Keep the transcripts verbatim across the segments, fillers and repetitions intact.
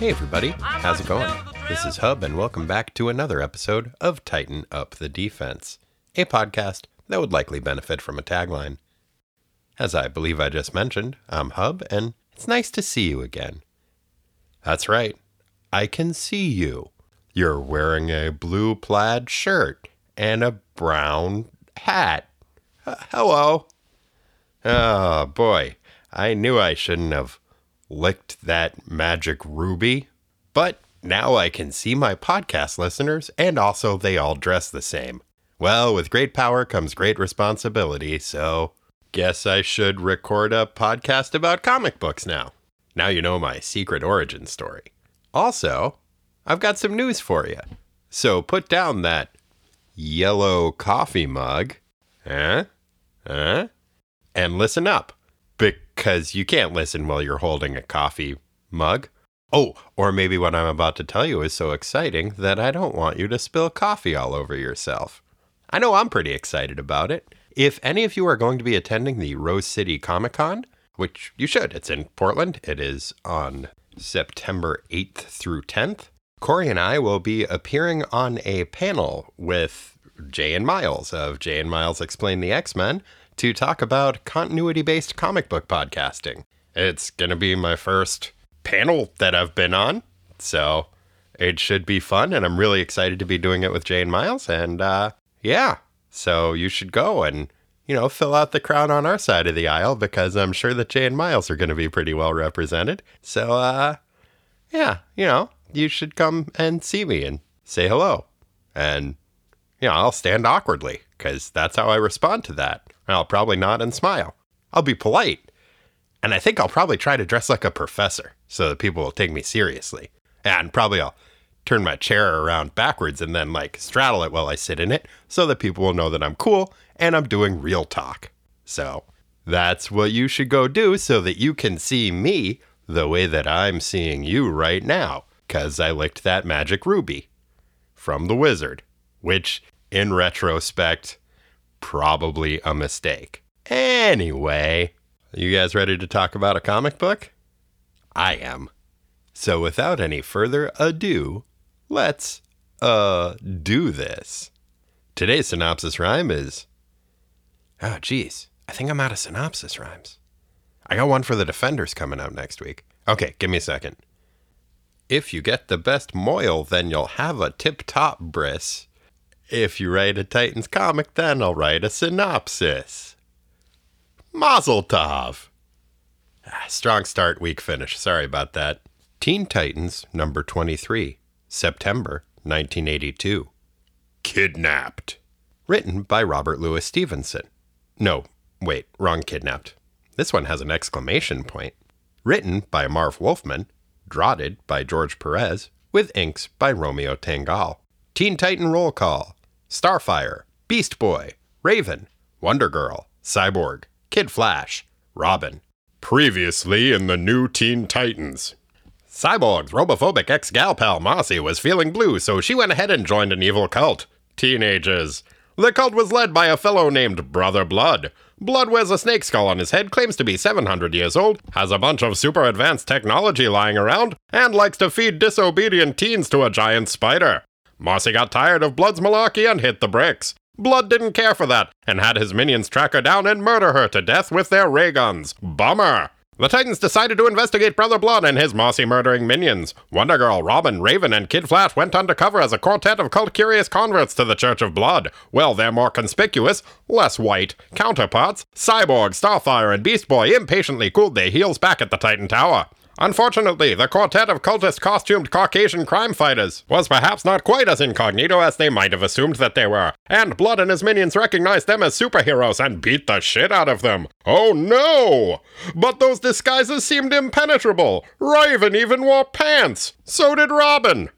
Hey everybody, how's it going? This is Hub and welcome back to another episode of Tighten Up the Defense, a podcast that would likely benefit from a tagline. As I believe I just mentioned, I'm Hub and it's nice to see you again. That's right, I can see you. You're wearing a blue plaid shirt and a brown hat. Uh, hello. Oh boy, I knew I shouldn't have licked that magic ruby, but now I can see my podcast listeners, and also they all dress the same. Well, with great power comes great responsibility, so guess I should record a podcast about comic books now. Now you know my secret origin story. Also, I've got some news for you. So put down that yellow coffee mug, huh? Huh? And listen up, because you can't listen while you're holding a coffee mug. Oh, or maybe what I'm about to tell you is so exciting that I don't want you to spill coffee all over yourself. I know I'm pretty excited about it. If any of you are going to be attending the Rose City Comic Con, which you should, it's in Portland. It is on September eighth through tenth. Corey and I will be appearing on a panel with Jay and Miles of Jay and Miles Explain the X-Men to talk about continuity-based comic book podcasting. It's going to be my first panel that I've been on, so it should be fun, and I'm really excited to be doing it with Jay and Miles, and uh, yeah, so you should go and, you know, fill out the crowd on our side of the aisle, because I'm sure that Jay and Miles are going to be pretty well represented, so uh, yeah, you know, you should come and see me and say hello, and, you know, I'll stand awkwardly, because that's how I respond to that. I'll probably nod and smile. I'll be polite. And I think I'll probably try to dress like a professor so that people will take me seriously. And probably I'll turn my chair around backwards and then like straddle it while I sit in it so that people will know that I'm cool and I'm doing real talk. So that's what you should go do so that you can see me the way that I'm seeing you right now. Because I licked that magic ruby from the wizard, which in retrospect, probably a mistake. Anyway, you guys ready to talk about a comic book? I am. So without any further ado, let's, uh, do this. Today's synopsis rhyme is... Oh, geez. I think I'm out of synopsis rhymes. I got one for the Defenders coming up next week. Okay, give me a second. If you get the best moil, then you'll have a tip-top briss. If you write a Titans comic, then I'll write a synopsis. Mazel tov. Ah, strong start, weak finish. Sorry about that. Teen Titans, number twenty-three, September nineteen eighty-two. Kidnapped. Written by Robert Louis Stevenson. No, wait, wrong kidnapped. This one has an exclamation point. Written by Marv Wolfman, draughted by George Perez, with inks by Romeo Tanghal. Teen Titan Roll Call. Starfire, Beast Boy, Raven, Wonder Girl, Cyborg, Kid Flash, Robin. Previously in the New Teen Titans. Cyborg's robophobic ex-gal pal Marcy was feeling blue, so she went ahead and joined an evil cult. Teenagers. The cult was led by a fellow named Brother Blood. Blood wears a snake skull on his head, claims to be seven hundred years old, has a bunch of super advanced technology lying around, and likes to feed disobedient teens to a giant spider. Marcy got tired of Blood's malarkey and hit the bricks. Blood didn't care for that, and had his minions track her down and murder her to death with their ray guns. Bummer! The Titans decided to investigate Brother Blood and his Marcy-murdering minions. Wonder Girl, Robin, Raven, and Kid Flash went undercover as a quartet of cult-curious converts to the Church of Blood. Well, their more conspicuous, less white, counterparts, Cyborg, Starfire, and Beast Boy impatiently cooled their heels back at the Titan Tower. Unfortunately, the quartet of cultist-costumed Caucasian crime fighters was perhaps not quite as incognito as they might have assumed that they were, and Blood and his minions recognized them as superheroes and beat the shit out of them. Oh no! But those disguises seemed impenetrable. Raven even wore pants. So did Robin.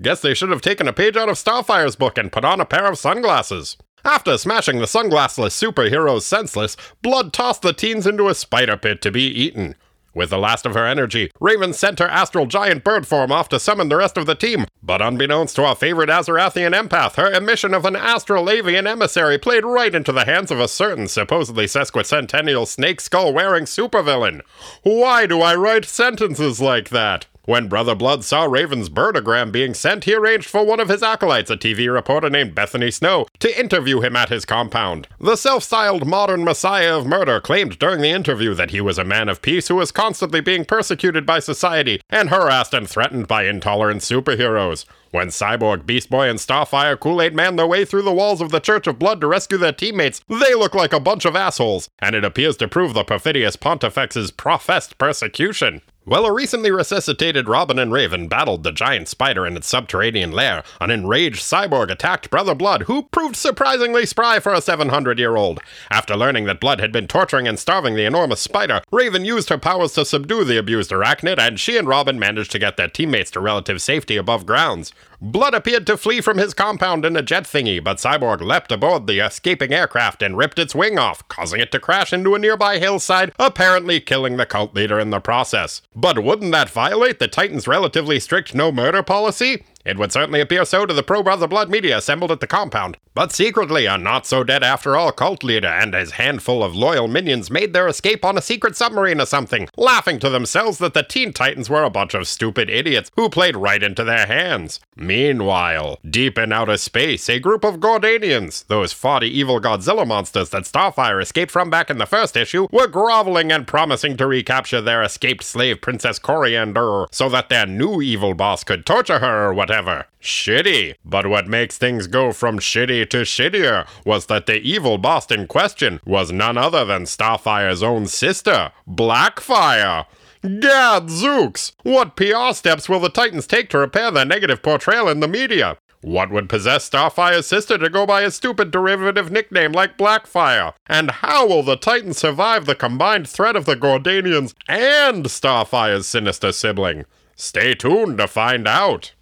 Guess they should have taken a page out of Starfire's book and put on a pair of sunglasses. After smashing the sunglassless superheroes senseless, Blood tossed the teens into a spider pit to be eaten. With the last of her energy, Raven sent her astral giant bird form off to summon the rest of the team. But unbeknownst to our favorite Azerathian empath, her emission of an astral avian emissary played right into the hands of a certain supposedly sesquicentennial snake skull-wearing supervillain. Why do I write sentences like that? When Brother Blood saw Raven's birdogram being sent, he arranged for one of his acolytes, a T V reporter named Bethany Snow, to interview him at his compound. The self-styled modern messiah of murder claimed during the interview that he was a man of peace who was constantly being persecuted by society and harassed and threatened by intolerant superheroes. When Cyborg, Beast Boy, and Starfire Kool-Aid man their way through the walls of the Church of Blood to rescue their teammates, they look like a bunch of assholes, and it appears to prove the perfidious Pontifex's professed persecution. Well, a recently resuscitated Robin and Raven battled the giant spider in its subterranean lair. An enraged cyborg attacked Brother Blood, who proved surprisingly spry for a seven hundred year old. After learning that Blood had been torturing and starving the enormous spider, Raven used her powers to subdue the abused arachnid, and she and Robin managed to get their teammates to relative safety above grounds. Blood appeared to flee from his compound in a jet thingy, but Cyborg leapt aboard the escaping aircraft and ripped its wing off, causing it to crash into a nearby hillside, apparently killing the cult leader in the process. But wouldn't that violate the Titans' relatively strict no-murder policy? It would certainly appear so to the pro-Brother Blood media assembled at the compound, but secretly a not-so-dead-after-all cult leader and his handful of loyal minions made their escape on a secret submarine or something, laughing to themselves that the Teen Titans were a bunch of stupid idiots who played right into their hands. Meanwhile, deep in outer space, a group of Gordanians, those forty evil Godzilla monsters that Starfire escaped from back in the first issue, were groveling and promising to recapture their escaped slave Princess Coriander so that their new evil boss could torture her or whatever. Ever. Shitty. But what makes things go from shitty to shittier was that the evil boss in question was none other than Starfire's own sister, Blackfire. Gadzooks! What P R steps will the Titans take to repair their negative portrayal in the media? What would possess Starfire's sister to go by a stupid derivative nickname like Blackfire? And how will the Titans survive the combined threat of the Gordanians and Starfire's sinister sibling? Stay tuned to find out.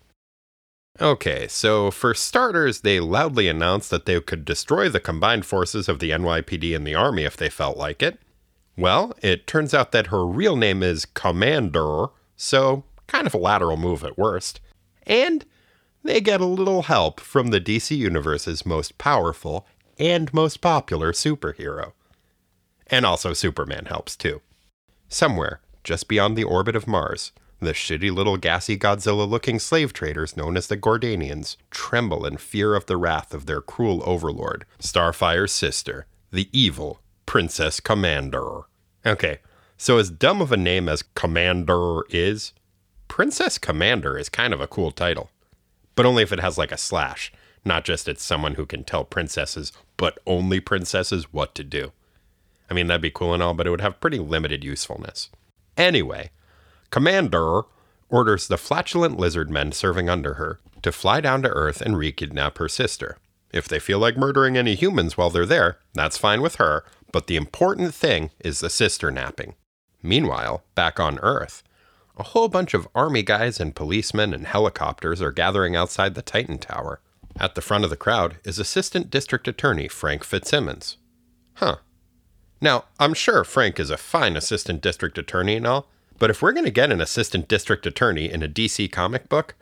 Okay, so for starters, they loudly announced that they could destroy the combined forces of the N Y P D and the Army if they felt like it. Well, it turns out that her real name is Commander, so kind of a lateral move at worst. And they get a little help from the D C Universe's most powerful and most popular superhero. And also Superman helps too. Somewhere, just beyond the orbit of Mars, the shitty little gassy Godzilla-looking slave traders known as the Gordanians tremble in fear of the wrath of their cruel overlord, Starfire's sister, the evil Princess Commander. Okay, so as dumb of a name as Commander is, Princess Commander is kind of a cool title. But only if it has like a slash, not just it's someone who can tell princesses, but only princesses, what to do. I mean, that'd be cool and all, but it would have pretty limited usefulness. Anyway, Commander orders the flatulent lizard men serving under her to fly down to Earth and re-kidnap her sister. If they feel like murdering any humans while they're there, that's fine with her, but the important thing is the sister napping. Meanwhile, back on Earth, a whole bunch of army guys and policemen and helicopters are gathering outside the Titan Tower. At the front of the crowd is Assistant District Attorney Frank Fitzsimmons. Huh. Now, I'm sure Frank is a fine Assistant District Attorney and all, but if we're going to get an assistant district attorney in a D C comic book,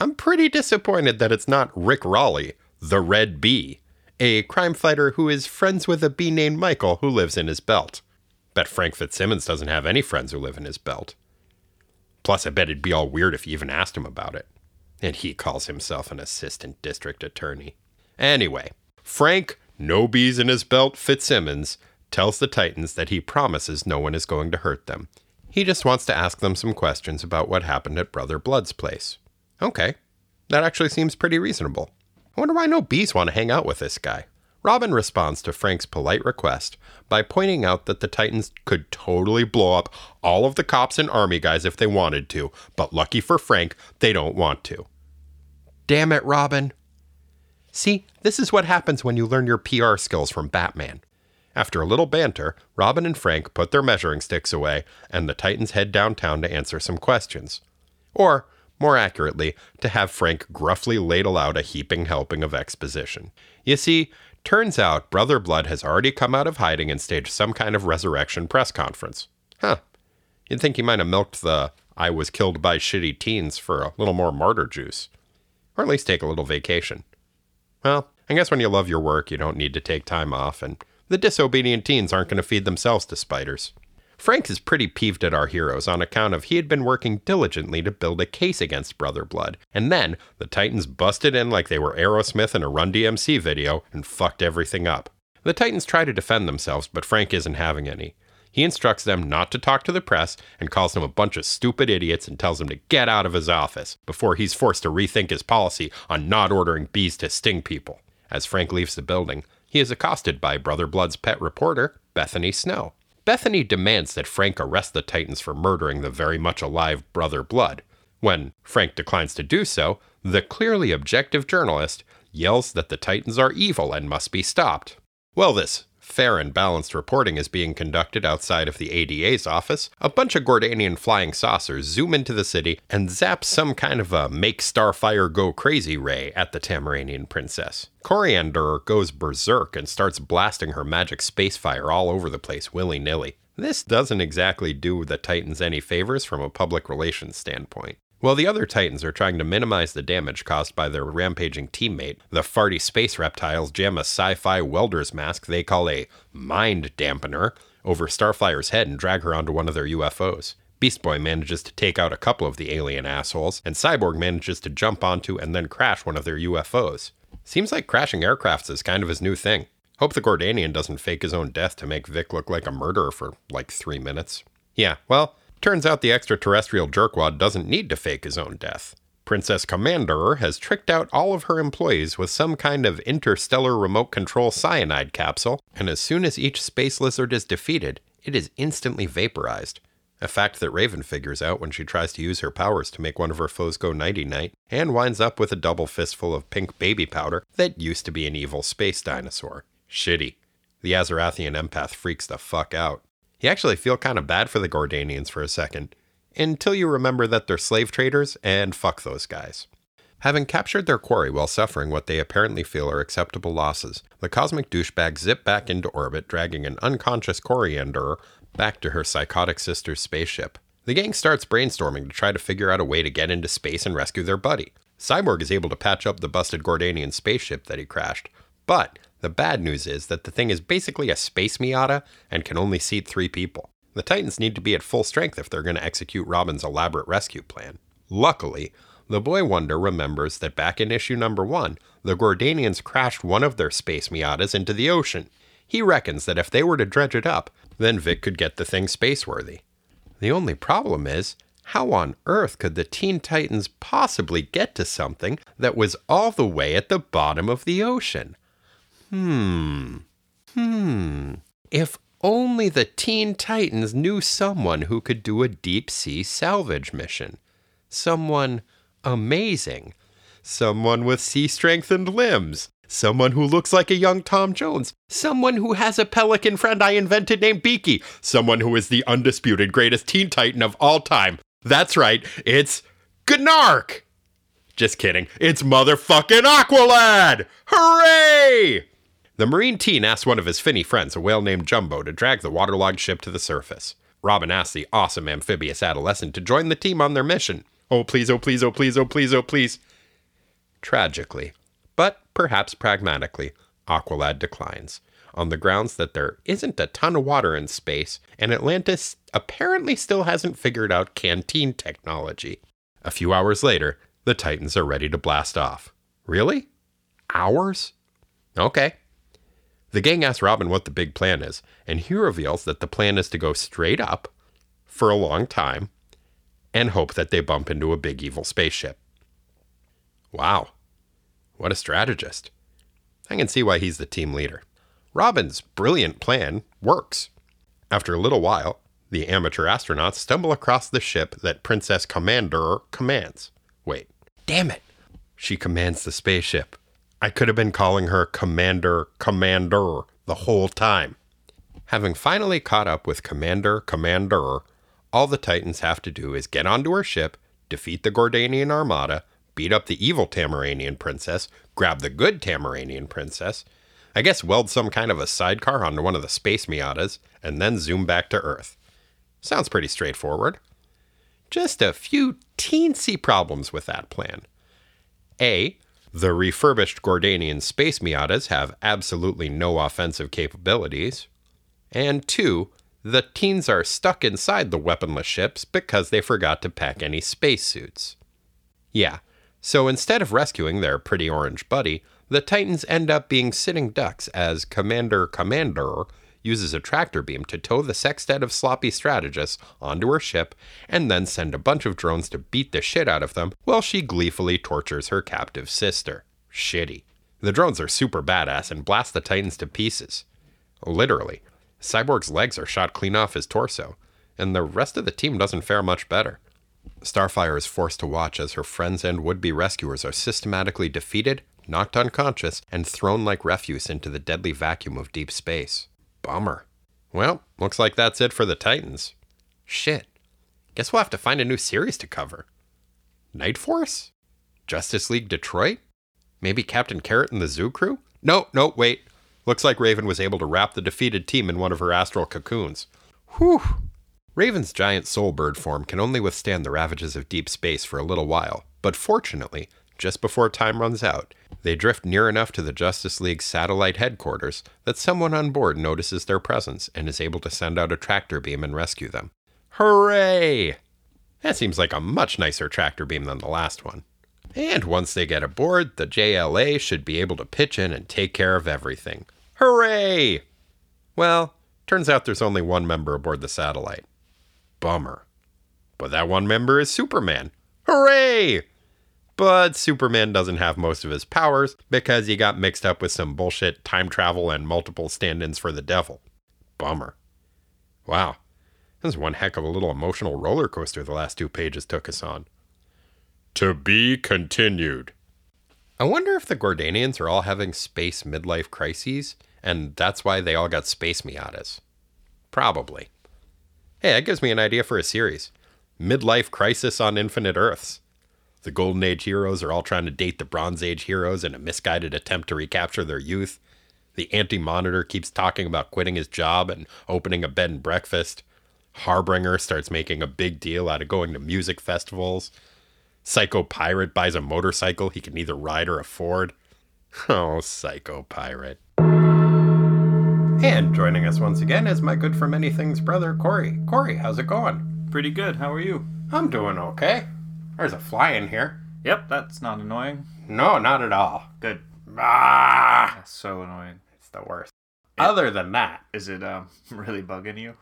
I'm pretty disappointed that it's not Rick Raleigh, the Red Bee, a crime fighter who is friends with a bee named Michael who lives in his belt. Bet Frank Fitzsimmons doesn't have any friends who live in his belt. Plus, I bet it'd be all weird if you even asked him about it. And he calls himself an assistant district attorney. Anyway, Frank, no bees in his belt, Fitzsimmons, tells the Titans that he promises no one is going to hurt them. He just wants to ask them some questions about what happened at Brother Blood's place. Okay, that actually seems pretty reasonable. I wonder why no bees want to hang out with this guy. Robin responds to Frank's polite request by pointing out that the Titans could totally blow up all of the cops and army guys if they wanted to, but lucky for Frank, they don't want to. Damn it, Robin. See, this is what happens when you learn your P R skills from Batman. After a little banter, Robin and Frank put their measuring sticks away, and the Titans head downtown to answer some questions. Or, more accurately, to have Frank gruffly ladle out a heaping helping of exposition. You see, turns out Brother Blood has already come out of hiding and staged some kind of resurrection press conference. Huh. You'd think he might have milked the I was killed by shitty teens for a little more martyr juice. Or at least take a little vacation. Well, I guess when you love your work, you don't need to take time off, and the disobedient teens aren't going to feed themselves to spiders. Frank is pretty peeved at our heroes on account of he had been working diligently to build a case against Brother Blood, and then the Titans busted in like they were Aerosmith in a Run D M C video and fucked everything up. The Titans try to defend themselves, but Frank isn't having any. He instructs them not to talk to the press and calls them a bunch of stupid idiots and tells them to get out of his office before he's forced to rethink his policy on not ordering bees to sting people. As Frank leaves the building, he is accosted by Brother Blood's pet reporter, Bethany Snow. Bethany demands that Frank arrest the Titans for murdering the very much alive Brother Blood. When Frank declines to do so, the clearly objective journalist yells that the Titans are evil and must be stopped. Well, this fair and balanced reporting is being conducted outside of the A D A's office. A bunch of Gordanian flying saucers zoom into the city and zap some kind of a make Starfire go crazy ray at the Tamaranian princess. Coriander goes berserk and starts blasting her magic space fire all over the place willy-nilly. This doesn't exactly do the Titans any favors from a public relations standpoint. While the other Titans are trying to minimize the damage caused by their rampaging teammate, the farty space reptiles jam a sci-fi welder's mask they call a mind dampener over Starfire's head and drag her onto one of their U F Os. Beast Boy manages to take out a couple of the alien assholes, and Cyborg manages to jump onto and then crash one of their U F Os. Seems like crashing aircrafts is kind of his new thing. Hope the Gordanian doesn't fake his own death to make Vic look like a murderer for like three minutes. Yeah, well... Turns out the extraterrestrial jerkwad doesn't need to fake his own death. Princess Commander has tricked out all of her employees with some kind of interstellar remote control cyanide capsule, and as soon as each space lizard is defeated, it is instantly vaporized. A fact that Raven figures out when she tries to use her powers to make one of her foes go nighty-night, and winds up with a double fistful of pink baby powder that used to be an evil space dinosaur. Shitty. The Azerathian empath freaks the fuck out. You actually feel kind of bad for the Gordanians for a second, until you remember that they're slave traders, and fuck those guys. Having captured their quarry while suffering what they apparently feel are acceptable losses, the cosmic douchebags zip back into orbit, dragging an unconscious Coriander back to her psychotic sister's spaceship. The gang starts brainstorming to try to figure out a way to get into space and rescue their buddy. Cyborg is able to patch up the busted Gordanian spaceship that he crashed, but... the bad news is that the thing is basically a space Miata and can only seat three people. The Titans need to be at full strength if they're going to execute Robin's elaborate rescue plan. Luckily, the boy Wonder remembers that back in issue number one, the Gordanians crashed one of their space Miatas into the ocean. He reckons that if they were to dredge it up, then Vic could get the thing spaceworthy. The only problem is, how on earth could the Teen Titans possibly get to something that was all the way at the bottom of the ocean? Hmm, hmm, if only the Teen Titans knew someone who could do a deep-sea salvage mission. Someone amazing. Someone with sea-strengthened limbs. Someone who looks like a young Tom Jones. Someone who has a pelican friend I invented named Beaky. Someone who is the undisputed greatest Teen Titan of all time. That's right, it's Gnark! Just kidding, it's motherfucking Aqualad! Hooray! The Marine teen asks one of his finny friends, a whale named Jumbo, to drag the waterlogged ship to the surface. Robin asks the awesome amphibious adolescent to join the team on their mission. Oh please, oh please, oh please, oh please, oh please. Tragically, but perhaps pragmatically, Aqualad declines, on the grounds that there isn't a ton of water in space, and Atlantis apparently still hasn't figured out canteen technology. A few hours later, the Titans are ready to blast off. Really? Hours? Okay. The gang asks Robin what the big plan is, and he reveals that the plan is to go straight up for a long time and hope that they bump into a big evil spaceship. Wow. What a strategist. I can see why he's the team leader. Robin's brilliant plan works. After a little while, the amateur astronauts stumble across the ship that Princess Commander commands. Wait. Damn it. She commands the spaceship. I could have been calling her Commander Commander the whole time. Having finally caught up with Commander Commander, all the Titans have to do is get onto her ship, defeat the Gordanian armada, beat up the evil Tamaranian princess, grab the good Tamaranian princess, I guess weld some kind of a sidecar onto one of the space Miatas, and then zoom back to Earth. Sounds pretty straightforward. Just a few teensy problems with that plan. A. The refurbished Gordanian space Miatas have absolutely no offensive capabilities. And two, the teens are stuck inside the weaponless ships because they forgot to pack any spacesuits. Yeah, so instead of rescuing their pretty orange buddy, the Titans end up being sitting ducks as Commander Commander uses a tractor beam to tow the sextet of sloppy strategists onto her ship and then send a bunch of drones to beat the shit out of them while she gleefully tortures her captive sister. Shitty. The drones are super badass and blast the Titans to pieces. Literally. Cyborg's legs are shot clean off his torso, and the rest of the team doesn't fare much better. Starfire is forced to watch as her friends and would-be rescuers are systematically defeated, knocked unconscious, and thrown like refuse into the deadly vacuum of deep space. Bummer. Well, looks like that's it for the Titans. Shit. Guess we'll have to find a new series to cover. Night Force? Justice League Detroit? Maybe Captain Carrot and the Zoo Crew? No, no, wait. Looks like Raven was able to wrap the defeated team in one of her astral cocoons. Whew. Raven's giant soul bird form can only withstand the ravages of deep space for a little while, but fortunately, just before time runs out, they drift near enough to the Justice League's satellite headquarters that someone on board notices their presence and is able to send out a tractor beam and rescue them. Hooray! That seems like a much nicer tractor beam than the last one. And once they get aboard, the J L A should be able to pitch in and take care of everything. Hooray! Well, turns out there's only one member aboard the satellite. Bummer. But that one member is Superman. Hooray! But Superman doesn't have most of his powers because he got mixed up with some bullshit time travel and multiple stand-ins for the devil. Bummer. Wow. This is one heck of a little emotional roller coaster the last two pages took us on. To be continued. I wonder if the Gordanians are all having space midlife crises, and that's why they all got space miatas. Probably. Hey, that gives me an idea for a series. Midlife Crisis on Infinite Earths. The Golden Age heroes are all trying to date the Bronze Age heroes in a misguided attempt to recapture their youth. The Anti-Monitor keeps talking about quitting his job and opening a bed and breakfast. Harbinger starts making a big deal out of going to music festivals. Psycho Pirate buys a motorcycle he can neither ride or afford. Oh, Psycho Pirate. And joining us once again is my good for many things brother, Corey. Corey, how's it going? Pretty good. How are you? I'm doing okay. There's a fly in here. Yep, that's not annoying. No, not at all. Good. Ah! That's so annoying. It's the worst. It, Other than that. Is it um, really bugging you?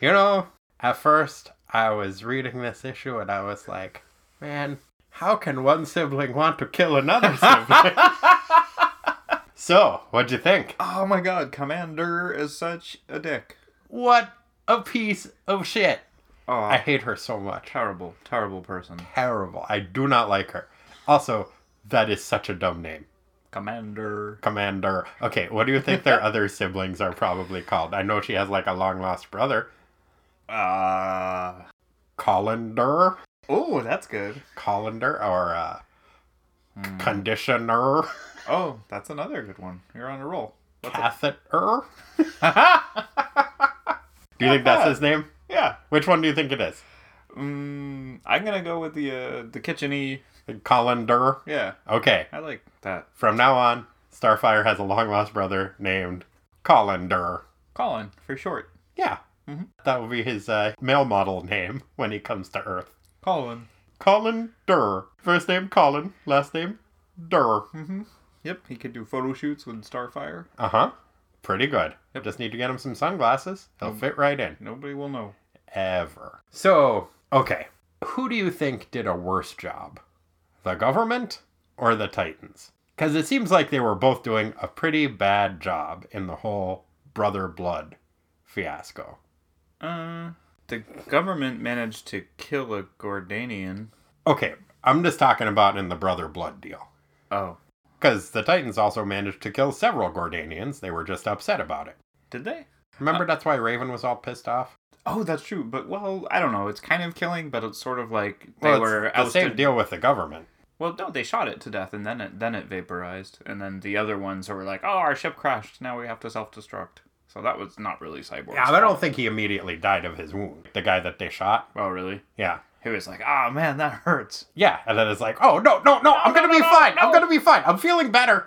You know, at first, I was reading this issue and I was like, man, how can one sibling want to kill another sibling? So, what'd you think? Oh my god, Commander is such a dick. What a piece of shit. Oh, I hate her so much. Terrible, terrible person. Terrible. I do not like her. Also, that is such a dumb name. Commander. Commander. Okay, what do you think their other siblings are probably called? I know she has like a long-lost brother. Uh, colander. Oh, that's good. Colander or uh, mm. conditioner. Oh, that's another good one. You're on a roll. What's catheter. Do you think that's his name? Yeah. Which one do you think it is? Um, I'm gonna go with the uh, the kitcheny colander. Yeah. Okay. I like that. From now on, Starfire has a long lost brother named Colander. Colin for short. Yeah. Mm-hmm. That will be his uh, male model name when he comes to Earth. Colin. Colin Durr. First name Colin, last name Durr. Mm-hmm. Yep, he could do photo shoots with Starfire. Uh-huh. Pretty good. Yep. Just need to get him some sunglasses. He'll um, fit right in. Nobody will know. Ever. So, okay. Who do you think did a worse job? The government or the Titans? Because it seems like they were both doing a pretty bad job in the whole Brother Blood fiasco. Uh, the government managed to kill a Gordanian. Okay, I'm just talking about in the Brother Blood deal. Oh. Because the Titans also managed to kill several Gordanians. They were just upset about it. Did they? Remember, uh, that's why Raven was all pissed off? Oh, that's true. But, well, I don't know. It's kind of killing, but it's sort of like they well, were... Well, the same deal with the government. Well, no, they shot it to death, and then it then it vaporized. And then the other ones were like, oh, our ship crashed. Now we have to self-destruct. So that was not really Cyborg. Yeah, I don't think he immediately died of his wound. The guy that they shot. Oh, really? Yeah. He was like, oh, man, that hurts. Yeah, and then it's like, oh, no, no, no, no I'm no, going to no, be no, fine. No. I'm going to be fine. I'm feeling better.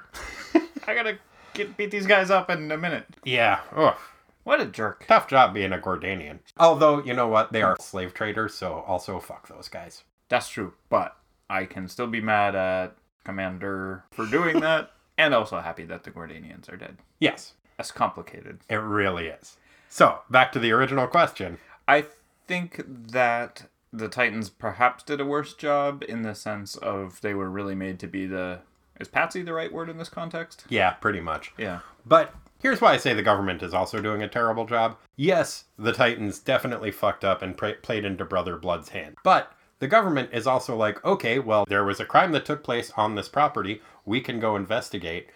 I got to get beat these guys up in a minute. Yeah. Ugh. What a jerk. Tough job being a Gordanian. Although, you know what? They are slave traders, so also fuck those guys. That's true. But I can still be mad at Commander for doing that. And also happy that the Gordanians are dead. Yes. That's complicated. It really is. So, back to the original question. I think that the Titans perhaps did a worse job in the sense of they were really made to be the... Is patsy the right word in this context? Yeah, pretty much. Yeah. But... Here's why I say the government is also doing a terrible job. Yes, the Titans definitely fucked up and pra- played into Brother Blood's hand. But the government is also like, okay, well, there was a crime that took place on this property. We can go investigate.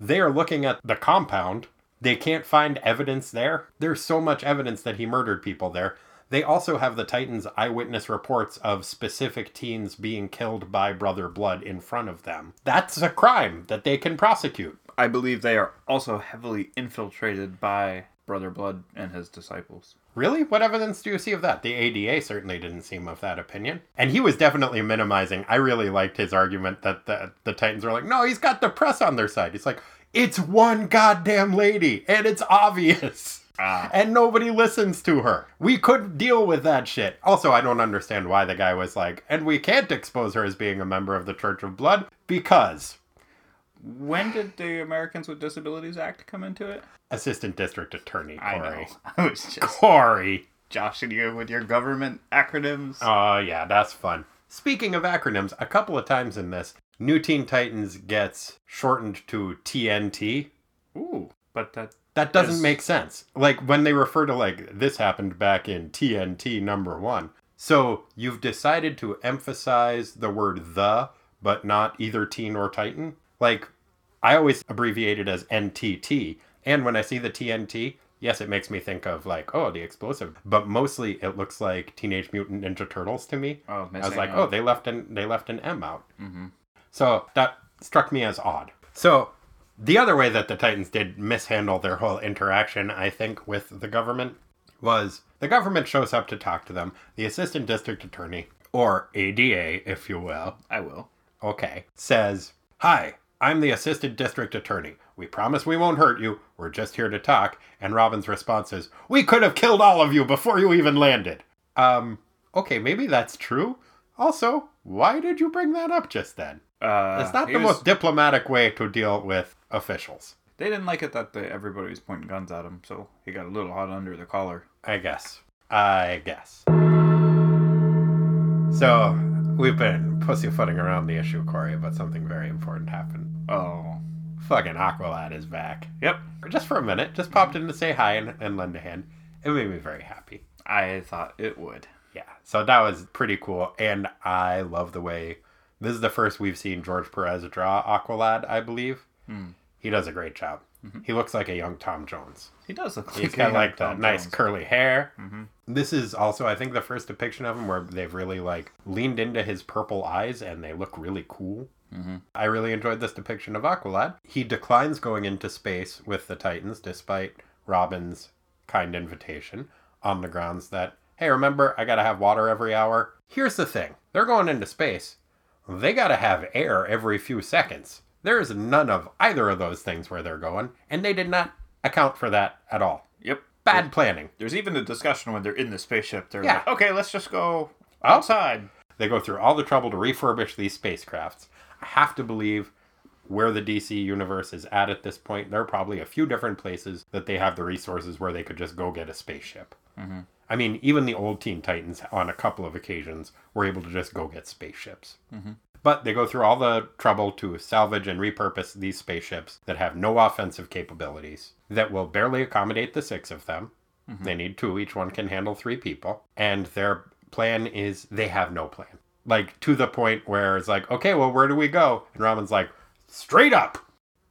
They are looking at the compound. They can't find evidence there. There's so much evidence that he murdered people there. They also have the Titans' eyewitness reports of specific teens being killed by Brother Blood in front of them. That's a crime that they can prosecute. I believe they are also heavily infiltrated by Brother Blood and his disciples. Really? What evidence do you see of that? The A D A certainly didn't seem of that opinion. And he was definitely minimizing. I really liked his argument that the, the Titans were like, no, he's got the press on their side. He's like, it's one goddamn lady, and it's obvious. Ah. And nobody listens to her. We could deal with that shit. Also, I don't understand why the guy was like, and we can't expose her as being a member of the Church of Blood because... When did the Americans with Disabilities Act come into it? Assistant District Attorney, Corey. I know. I was just... Corey! Joshing you with your government acronyms. Oh, uh, yeah, that's fun. Speaking of acronyms, a couple of times in this, New Teen Titans gets shortened to T N T. Ooh, but that... That doesn't is... make sense. Like, when they refer to, like, this happened back in T N T number one. So, you've decided to emphasize the word the, but not either teen or Titan? Like... I always abbreviate it as N T T, and when I see the T N T, yes, it makes me think of, like, oh, the explosive. But mostly it looks like Teenage Mutant Ninja Turtles to me. Oh, I was like, out. oh, they left an they left an M out. Mm-hmm. So that struck me as odd. So the other way that the Titans did mishandle their whole interaction, I think, with the government was the government shows up to talk to them. The Assistant District Attorney, or A D A, if you will. I will. Okay. Says, hi. I'm the Assistant District Attorney. We promise we won't hurt you. We're just here to talk. And Robin's response is, we could have killed all of you before you even landed. Um, okay, maybe that's true. Also, why did you bring that up just then? Uh, it's not the was... most diplomatic way to deal with officials. They didn't like it that they, everybody was pointing guns at him, so he got a little hot under the collar. I guess. I guess. So, we've been... pussyfooting around the issue, Corey, but something very important happened. Oh. Fucking Aqualad is back. Yep. Just for a minute. Just popped in to say hi and, and lend a hand. It made me very happy. I thought it would. Yeah. So that was pretty cool. And I love the way... This is the first we've seen George Perez draw Aqualad, I believe. Hmm. He does a great job. Mm-hmm. He looks like a young Tom Jones. He does look like a young Tom Jones. He's got like the nice curly hair. Mm-hmm. This is also, I think, the first depiction of him where they've really like leaned into his purple eyes and they look really cool. Mm-hmm. I really enjoyed this depiction of Aqualad. He declines going into space with the Titans despite Robin's kind invitation on the grounds that, hey, remember, I gotta have water every hour. Here's the thing. They're going into space. They gotta have air every few seconds. There is none of either of those things where they're going, and they did not account for that at all. Yep. Bad planning. There's even the discussion when they're in the spaceship. They're yeah. like, okay, let's just go outside. They go through all the trouble to refurbish these spacecrafts. I have to believe where the D C universe is at at this point, there are probably a few different places that they have the resources where they could just go get a spaceship. Mm-hmm. I mean, even the old Teen Titans on a couple of occasions were able to just go get spaceships. Mm-hmm. But they go through all the trouble to salvage and repurpose these spaceships that have no offensive capabilities, that will barely accommodate the six of them. Mm-hmm. They need two. Each one can handle three people. And their plan is they have no plan. Like, to the point where it's like, okay, well, where do we go? And Robin's like, straight up.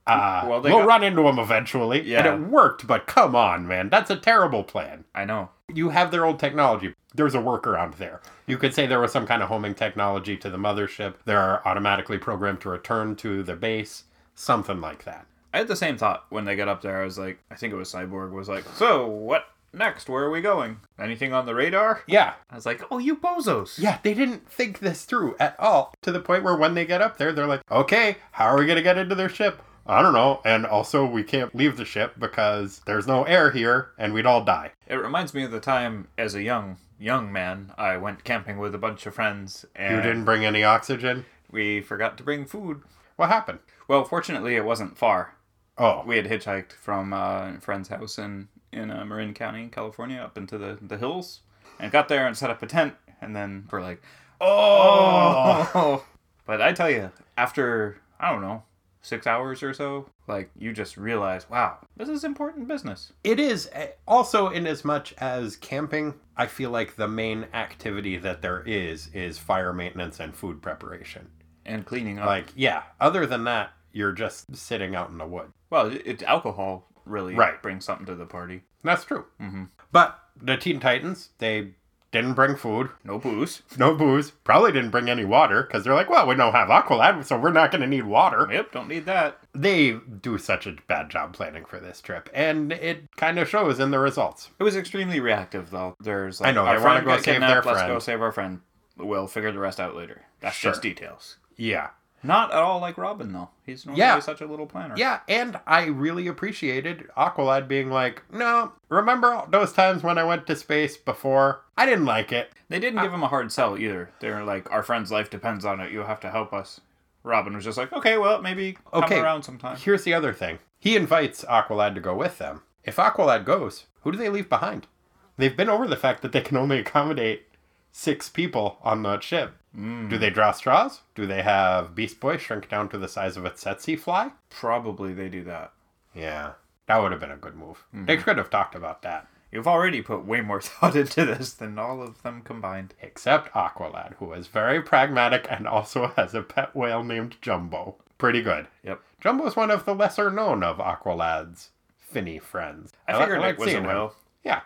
Uh, well, we'll got... run into them eventually. Yeah. And it worked, but come on, man. That's a terrible plan. I know. You have their old technology. There's a workaround there. You could say there was some kind of homing technology to the mothership. They're automatically programmed to return to the base. Something like that. I had the same thought when they got up there. I was like, I think it was Cyborg was like, so what next? Where are we going? Anything on the radar? Yeah. I was like, oh, you bozos. Yeah, they didn't think this through at all. To the point where when they get up there, they're like, okay, how are we going to get into their ship? I don't know. And also, we can't leave the ship because there's no air here and we'd all die. It reminds me of the time as a young, young man, I went camping with a bunch of friends. And you didn't bring any oxygen? We forgot to bring food. What happened? Well, fortunately, it wasn't far. Oh. We had hitchhiked from uh, a friend's house in, in uh, Marin County, California, up into the, the hills. And got there and set up a tent. And then we're like, oh! oh. But I tell you, after, I don't know, six hours or so, like, you just realize, wow, this is important business. It is. Also, in as much as camping, I feel like the main activity that there is is fire maintenance and food preparation. And cleaning up. Like, yeah. Other than that, you're just sitting out in the woods. Well, it's alcohol really right. brings something to the party. That's true. Mm-hmm. But the Teen Titans, they didn't bring food. No booze. No booze. Probably didn't bring any water, because they're like, well, we don't have Aqualad, so we're not going to need water. Yep, don't need that. They do such a bad job planning for this trip, and it kind of shows in the results. It was extremely reactive, though. There's like, I know, they want to go save their friend. Let's go save our friend. We'll figure the rest out later. That's sure. just details. Yeah. Not at all like Robin, though. He's normally yeah. such a little planner. Yeah, and I really appreciated Aqualad being like, no, remember all those times when I went to space before? I didn't like it. They didn't I- give him a hard sell either. They were like, our friend's life depends on it. You have to help us. Robin was just like, okay, well, maybe come okay. around sometime. Here's the other thing. He invites Aqualad to go with them. If Aqualad goes, who do they leave behind? They've been over the fact that they can only accommodate six people on that ship. Mm. Do they draw straws? Do they have Beast Boy shrink down to the size of a tsetse fly? Probably they do that. Yeah. That would have been a good move. Mm-hmm. They could have talked about that. You've already put way more thought into this than all of them combined. Except Aqualad, who is very pragmatic and also has a pet whale named Jumbo. Pretty good. Yep. Jumbo's one of the lesser known of Aqualad's finny friends. I, I figured like, it was a whale. Him. Yeah.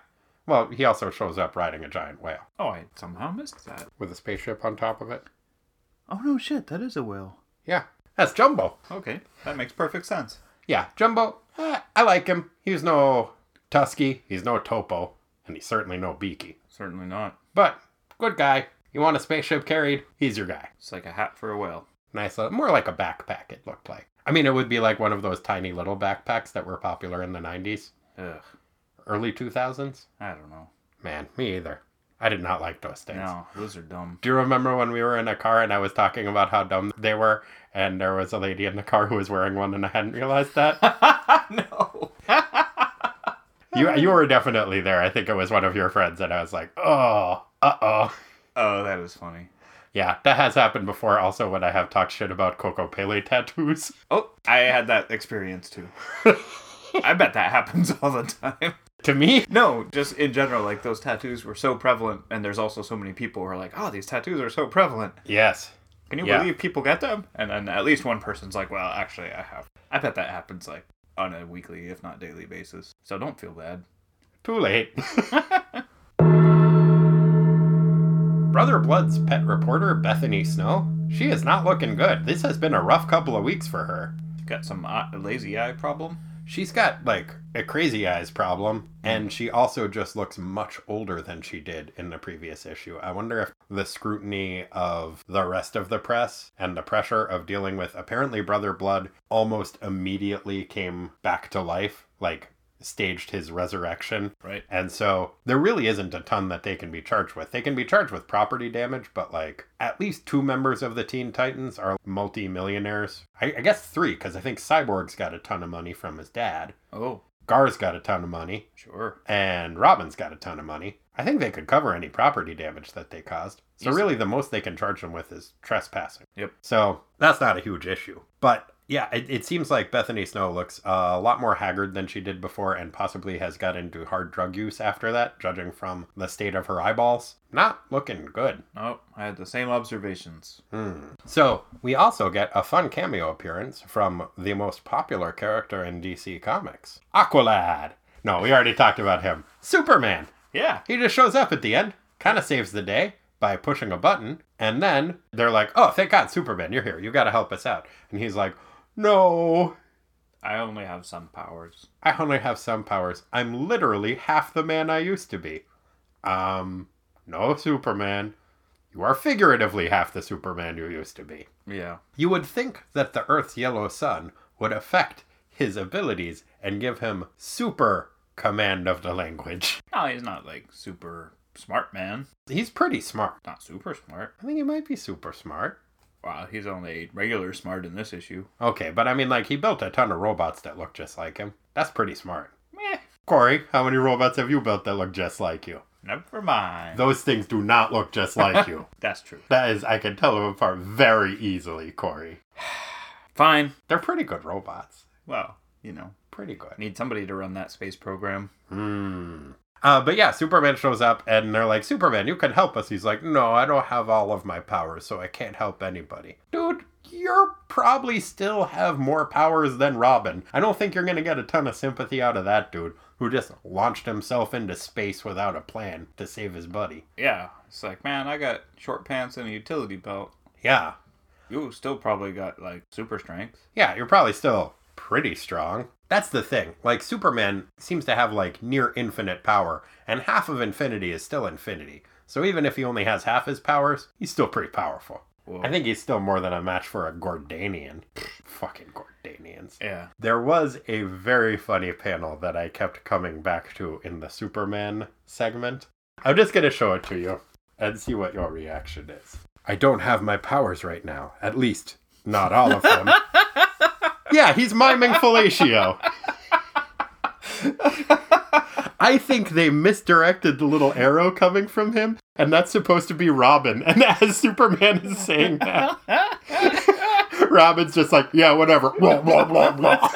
Well, he also shows up riding a giant whale. Oh, I somehow missed that. With a spaceship on top of it. Oh, no shit. That is a whale. Yeah. That's Jumbo. Okay. That makes perfect sense. Yeah. Jumbo, eh, I like him. He's no Tusky. He's no Topo. And he's certainly no Beaky. Certainly not. But, good guy. You want a spaceship carried? He's your guy. It's like a hat for a whale. Nice. More like a backpack, it looked like. I mean, it would be like one of those tiny little backpacks that were popular in the nineties. Ugh. Early two thousands? I don't know. Man, me either. I did not like those things. No, those are dumb. Do you remember when we were in a car and I was talking about how dumb they were, and there was a lady in the car who was wearing one and I hadn't realized that? No. you you were definitely there. I think it was one of your friends, and I was like, oh, uh-oh. Oh, that was funny. Yeah, that has happened before also when I have talked shit about Coco Pele tattoos. Oh, I had that experience too. I bet that happens all the time. To me? No, just in general, like, those tattoos were so prevalent, and there's also so many people who are like, oh, these tattoos are so prevalent. Yes. Can you yeah. believe people get them? And then at least one person's like, well, actually, I have. I bet that happens, like, on a weekly, if not daily basis. So don't feel bad. Too late. Brother Blood's pet reporter, Bethany Snow, she is not looking good. This has been a rough couple of weeks for her. Got some uh, lazy eye problem. She's got, like, a crazy eyes problem, and she also just looks much older than she did in the previous issue. I wonder if the scrutiny of the rest of the press and the pressure of dealing with apparently Brother Blood almost immediately came back to life, like, staged his resurrection. Right. And so there really isn't a ton that they can be charged with. They can be charged with property damage, but, like, at least two members of the Teen Titans are multi-millionaires. I, I guess three, because I think Cyborg's got a ton of money from his dad. Oh. Gar's got a ton of money. Sure. And Robin's got a ton of money. I think they could cover any property damage that they caused. So Easy. Really the most they can charge them with is trespassing. Yep. So that's not a huge issue. But yeah, it, it seems like Bethany Snow looks uh, a lot more haggard than she did before and possibly has got into hard drug use after that, judging from the state of her eyeballs. Not looking good. Oh, I had the same observations. Hmm. So, we also get a fun cameo appearance from the most popular character in D C Comics, Aqualad. No, we already talked about him. Superman. Yeah. He just shows up at the end, kind of saves the day by pushing a button, and then they're like, oh, thank God, Superman, you're here. You got to help us out. And he's like, no. I only have some powers. I only have some powers. I'm literally half the man I used to be. Um, no, Superman. You are figuratively half the Superman you used to be. Yeah. You would think that the Earth's yellow sun would affect his abilities and give him super command of the language. No, he's not like super smart, man. He's pretty smart. Not super smart. I think he might be super smart. Wow, he's only regular smart in this issue. Okay, but I mean, like, he built a ton of robots that look just like him. That's pretty smart. Meh. Corey, how many robots have you built that look just like you? Never mind. Those things do not look just like you. That's true. That is, I can tell them apart very easily, Corey. Fine. They're pretty good robots. Well, you know. Pretty good. Need somebody to run that space program. Hmm. Uh, but yeah, Superman shows up and they're like, Superman, you can help us. He's like, no, I don't have all of my powers, so I can't help anybody. Dude, you probably still have more powers than Robin. I don't think you're going to get a ton of sympathy out of that dude who just launched himself into space without a plan to save his buddy. Yeah, it's like, man, I got short pants and a utility belt. Yeah. You still probably got, like, super strength. Yeah, you're probably still pretty strong. That's the thing. Like, Superman seems to have, like, near infinite power, and half of infinity is still infinity. So even if he only has half his powers, he's still pretty powerful. Whoa. I think he's still more than a match for a Gordanian. Fucking Gordanians. Yeah. There was a very funny panel that I kept coming back to in the Superman segment. I'm just going to show it to you and see what your reaction is. I don't have my powers right now. At least, not all of them. Yeah, he's miming fellatio. I think they misdirected the little arrow coming from him, and that's supposed to be Robin. And as Superman is saying that, Robin's just like, yeah, whatever. Blah, blah, blah, blah.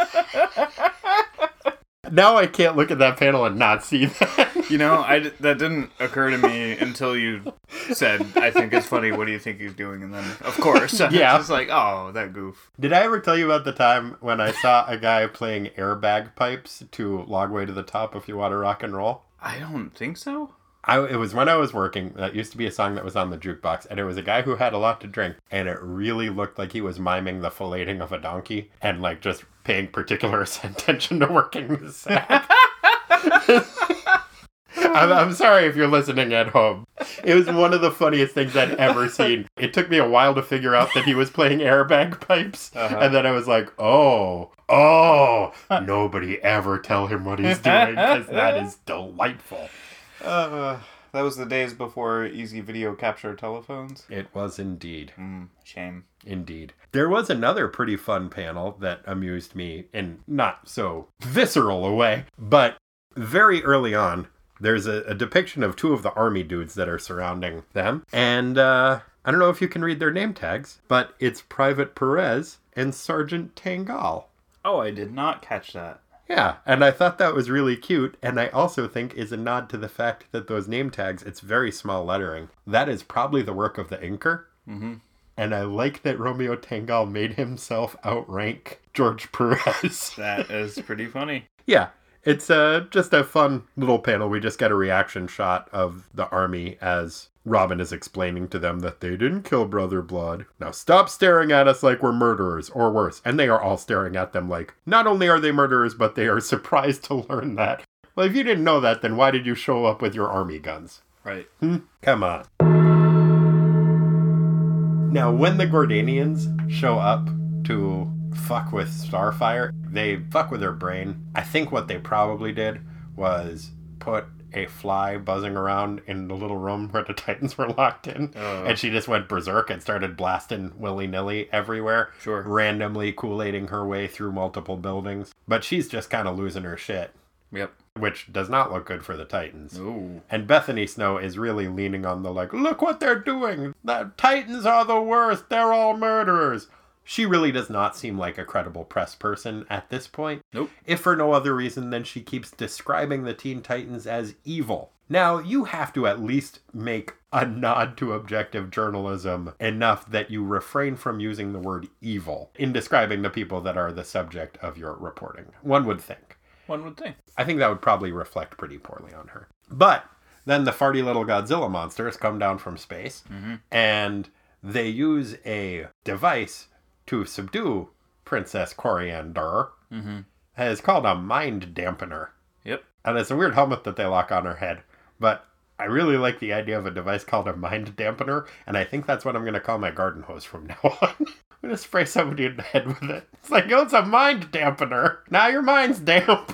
Now I can't look at that panel and not see that. You know, I, that didn't occur to me until you said, I think it's funny, what do you think he's doing? And then, of course, I yeah. was just like, oh, that goof. Did I ever tell you about the time when I saw a guy playing airbag pipes to Logway to the Top If You Want to Rock and Roll? I don't think so. I, it was when I was working. That used to be a song that was on the jukebox, and it was a guy who had a lot to drink, and it really looked like he was miming the filleting of a donkey and, like, just paying particular attention to working the sack. I'm, I'm sorry if you're listening at home. It was one of the funniest things I'd ever seen. It took me a while to figure out that he was playing airbag pipes, uh-huh. and then I was like, oh, oh, nobody ever tell him what he's doing, because that is delightful. Uh, that was the days before easy video capture telephones. It was indeed. Mm, shame. Indeed. There was another pretty fun panel that amused me in not so visceral a way, but very early on, there's a, a depiction of two of the army dudes that are surrounding them. And uh, I don't know if you can read their name tags, but it's Private Perez and Sergeant Tangal. Oh, I did not catch that. Yeah, and I thought that was really cute, and I also think is a nod to the fact that those name tags, it's very small lettering. That is probably the work of the inker, mm-hmm. and I like that Romeo Tangal made himself outrank George Perez. That is pretty funny. Yeah, it's uh, just a fun little panel. We just get a reaction shot of the army as Robin is explaining to them that they didn't kill Brother Blood. Now stop staring at us like we're murderers, or worse. And they are all staring at them like, not only are they murderers, but they are surprised to learn that. Well, if you didn't know that, then why did you show up with your army guns? Right. Hmm? Come on. Now, when the Gordanians show up to fuck with Starfire, they fuck with her brain. I think what they probably did was put a fly buzzing around in the little room where the Titans were locked in. Uh, and she just went berserk and started blasting willy-nilly everywhere. Sure. Randomly Kool-Aiding her way through multiple buildings. But she's just kind of losing her shit. Yep. Which does not look good for the Titans. Ooh. And Bethany Snow is really leaning on the, like, look what they're doing! The Titans are the worst! They're all murderers! She really does not seem like a credible press person at this point. Nope. If for no other reason than she keeps describing the Teen Titans as evil. Now, you have to at least make a nod to objective journalism enough that you refrain from using the word evil in describing the people that are the subject of your reporting. One would think. One would think. I think that would probably reflect pretty poorly on her. But then the farty little Godzilla monsters come down from space, mm-hmm. and they use a device to subdue Princess Coriander, mm-hmm. is called a mind dampener. Yep. And it's a weird helmet that they lock on her head. But I really like the idea of a device called a mind dampener, and I think that's what I'm going to call my garden hose from now on. We just spray somebody in the head with it. It's like, oh, it's a mind dampener. Now your mind's damp.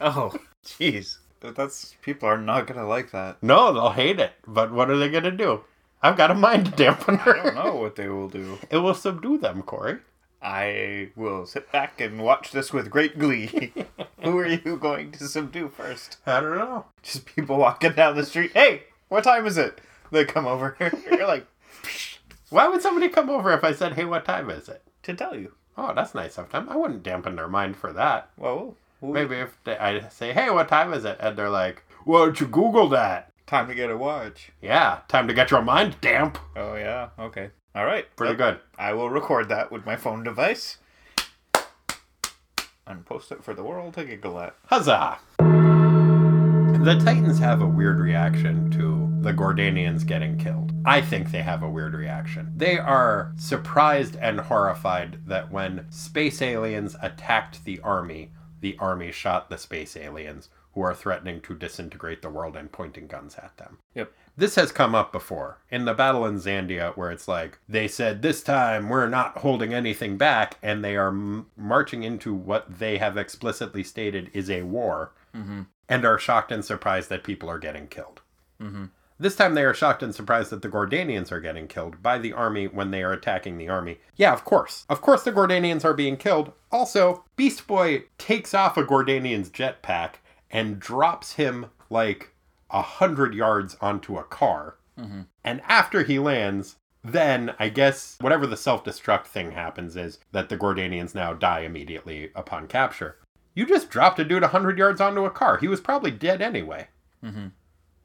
Oh, jeez. That's, people are not going to like that. No, they'll hate it. But what are they going to do? I've got a mind dampener. I don't know what they will do. It will subdue them, Corey. I will sit back and watch this with great glee. Who are you going to subdue first? I don't know. Just people walking down the street. Hey, what time is it? They come over here. You're like, psh. Why would somebody come over if I said, hey, what time is it? To tell you. Oh, that's nice of them. I wouldn't dampen their mind for that. Well, we... maybe if they, I say, hey, what time is it? And they're like, why don't you Google that? Time to get a watch. Yeah, time to get your mind damp. Oh, yeah, okay. All right. Pretty that, good. I will record that with my phone device and post it for the world to giggle at. Huzzah! The Titans have a weird reaction to the Gordanians getting killed. I think they have a weird reaction. They are surprised and horrified that when space aliens attacked the army, the army shot the space aliens who are threatening to disintegrate the world and pointing guns at them. Yep. This has come up before in the battle in Zandia, where it's like, they said, this time we're not holding anything back, and they are m- marching into what they have explicitly stated is a war, mm-hmm. and are shocked and surprised that people are getting killed. Mm-hmm. This time they are shocked and surprised that the Gordanians are getting killed by the army when they are attacking the army. Yeah, of course. Of course the Gordanians are being killed. Also, Beast Boy takes off a Gordanian's jetpack and drops him like a hundred yards onto a car. Mm-hmm. And after he lands, then I guess whatever the self-destruct thing happens is that the Gordanians now die immediately upon capture. You just dropped a dude a hundred yards onto a car. He was probably dead anyway. Mm-hmm.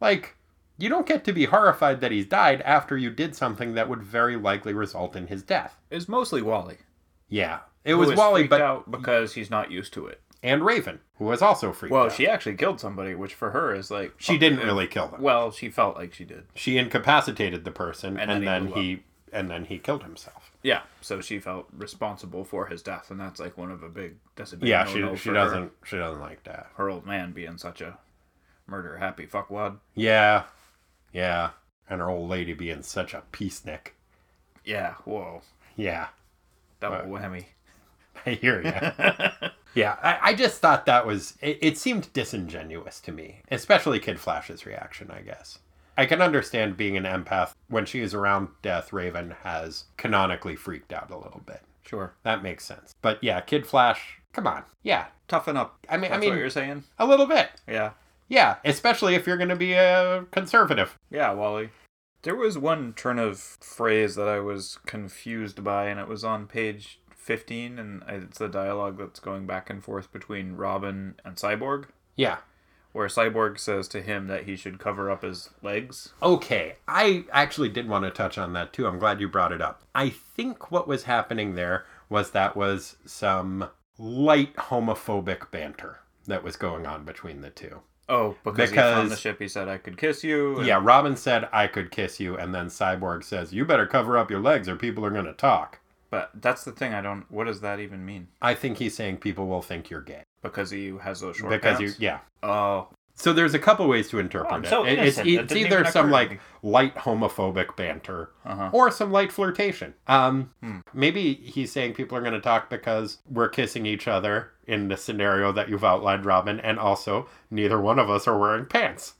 Like, you don't get to be horrified that he's died after you did something that would very likely result in his death. It was mostly Wally. Yeah, it was Wally, but out because he's not used to it. And Raven, who was also freaked out. Well, she actually killed somebody, which for her is like... She didn't really kill them. Well, she felt like she did. She incapacitated the person, and, and then, then he and then he killed himself. Yeah, so she felt responsible for his death, and that's like one of a big... That's a big yeah, she, she doesn't her, she doesn't like that. Her old man being such a murder-happy fuckwad. Yeah, yeah. And her old lady being such a peacenik. Yeah, whoa. Yeah. Double but, whammy. I hear ya. Yeah, I, I just thought that was... It, it seemed disingenuous to me, especially Kid Flash's reaction, I guess. I can understand being an empath. When she is around death, Raven has canonically freaked out a little bit. Sure. That makes sense. But yeah, Kid Flash, come on. Yeah. Toughen up. I mean, That's I mean, what you're saying? A little bit. Yeah. Yeah, especially if you're going to be a conservative. Yeah, Wally. There was one turn of phrase that I was confused by, and it was on page... fifteen, and it's the dialogue that's going back and forth between Robin and Cyborg. Yeah. Where Cyborg says to him that he should cover up his legs. Okay, I actually did want to touch on that too. I'm glad you brought it up. I think what was happening there was that was some light homophobic banter that was going on between the two. Oh, because, because he on the ship, he said, I could kiss you. And... Yeah, Robin said, I could kiss you, and then Cyborg says, you better cover up your legs or people are going to talk. But that's the thing, I don't... What does that even mean? I think he's saying people will think you're gay. Because he has those short because pants? You, yeah. Oh. So there's a couple ways to interpret oh, it. So it's it it's either some, like, light homophobic banter uh-huh. or some light flirtation. Um, hmm. Maybe he's saying people are going to talk because we're kissing each other in the scenario that you've outlined, Robin, and also neither one of us are wearing pants.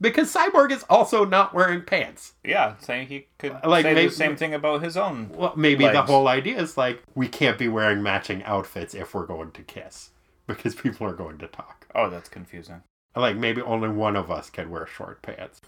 Because Cyborg is also not wearing pants. Yeah, saying he could like, say maybe, the same thing about his own Well, maybe legs. The whole idea is like, we can't be wearing matching outfits if we're going to kiss. Because people are going to talk. Oh, that's confusing. Like, maybe only one of us can wear short pants.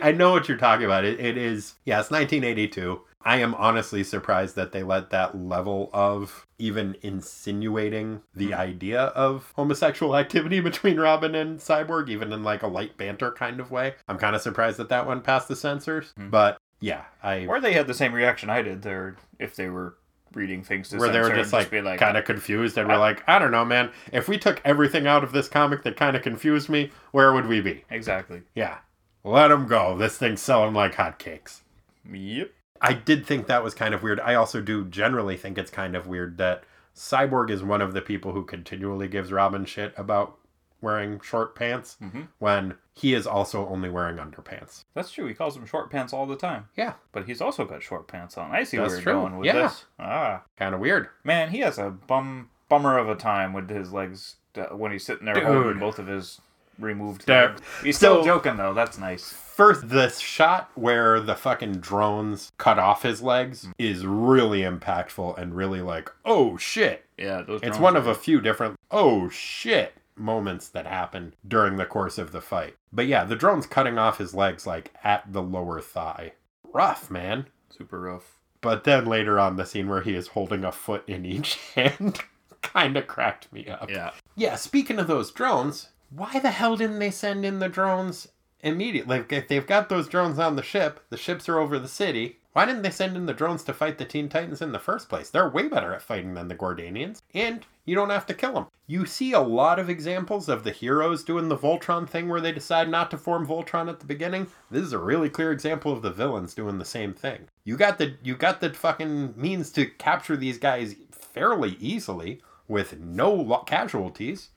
I know what you're talking about. It, it is, yeah, it's nineteen eighty-two. I am honestly surprised that they let that level of even insinuating the mm. idea of homosexual activity between Robin and Cyborg, even in like a light banter kind of way. I'm kind of surprised that that one passed the censors. Mm. But yeah, I... Or they had the same reaction I did there if they were... reading things to where they were just like, like kind of confused and I, we're like, I don't know, man, if we took everything out of this comic that kind of confused me, where would we be? Exactly. Yeah. Let them go. This thing's selling like hotcakes. Yep. I did think that was kind of weird. I also do generally think it's kind of weird that Cyborg is one of the people who continually gives Robin shit about wearing short pants, mm-hmm. when he is also only wearing underpants. That's true. He calls them short pants all the time. Yeah. But he's also got short pants on. I see where you're going with yeah. this. Ah. Kind of weird. Man, he has a bum bummer of a time with his legs uh, when he's sitting there Dude. holding both of his removed legs. He's still so, joking, though. That's nice. First, this shot where the fucking drones cut off his legs mm-hmm. is really impactful and really like, oh, shit. Yeah, those It's one of good. a few different, oh, shit. moments that happen during the course of the fight. But yeah, the drone's cutting off his legs like at the lower thigh. Rough, man. Super rough. But then later on, the scene where he is holding a foot in each hand kind of cracked me up. Yeah. Yeah, speaking of those drones, why the hell didn't they send in the drones immediately? Like, if they've got those drones on the ship, the ships are over the city, why didn't they send in the drones to fight the Teen Titans in the first place? They're way better at fighting than the Gordanians, and you don't have to kill them. You see a lot of examples of the heroes doing the Voltron thing where they decide not to form Voltron at the beginning. This is a really clear example of the villains doing the same thing. You got the you got the fucking means to capture these guys fairly easily with no lo- casualties.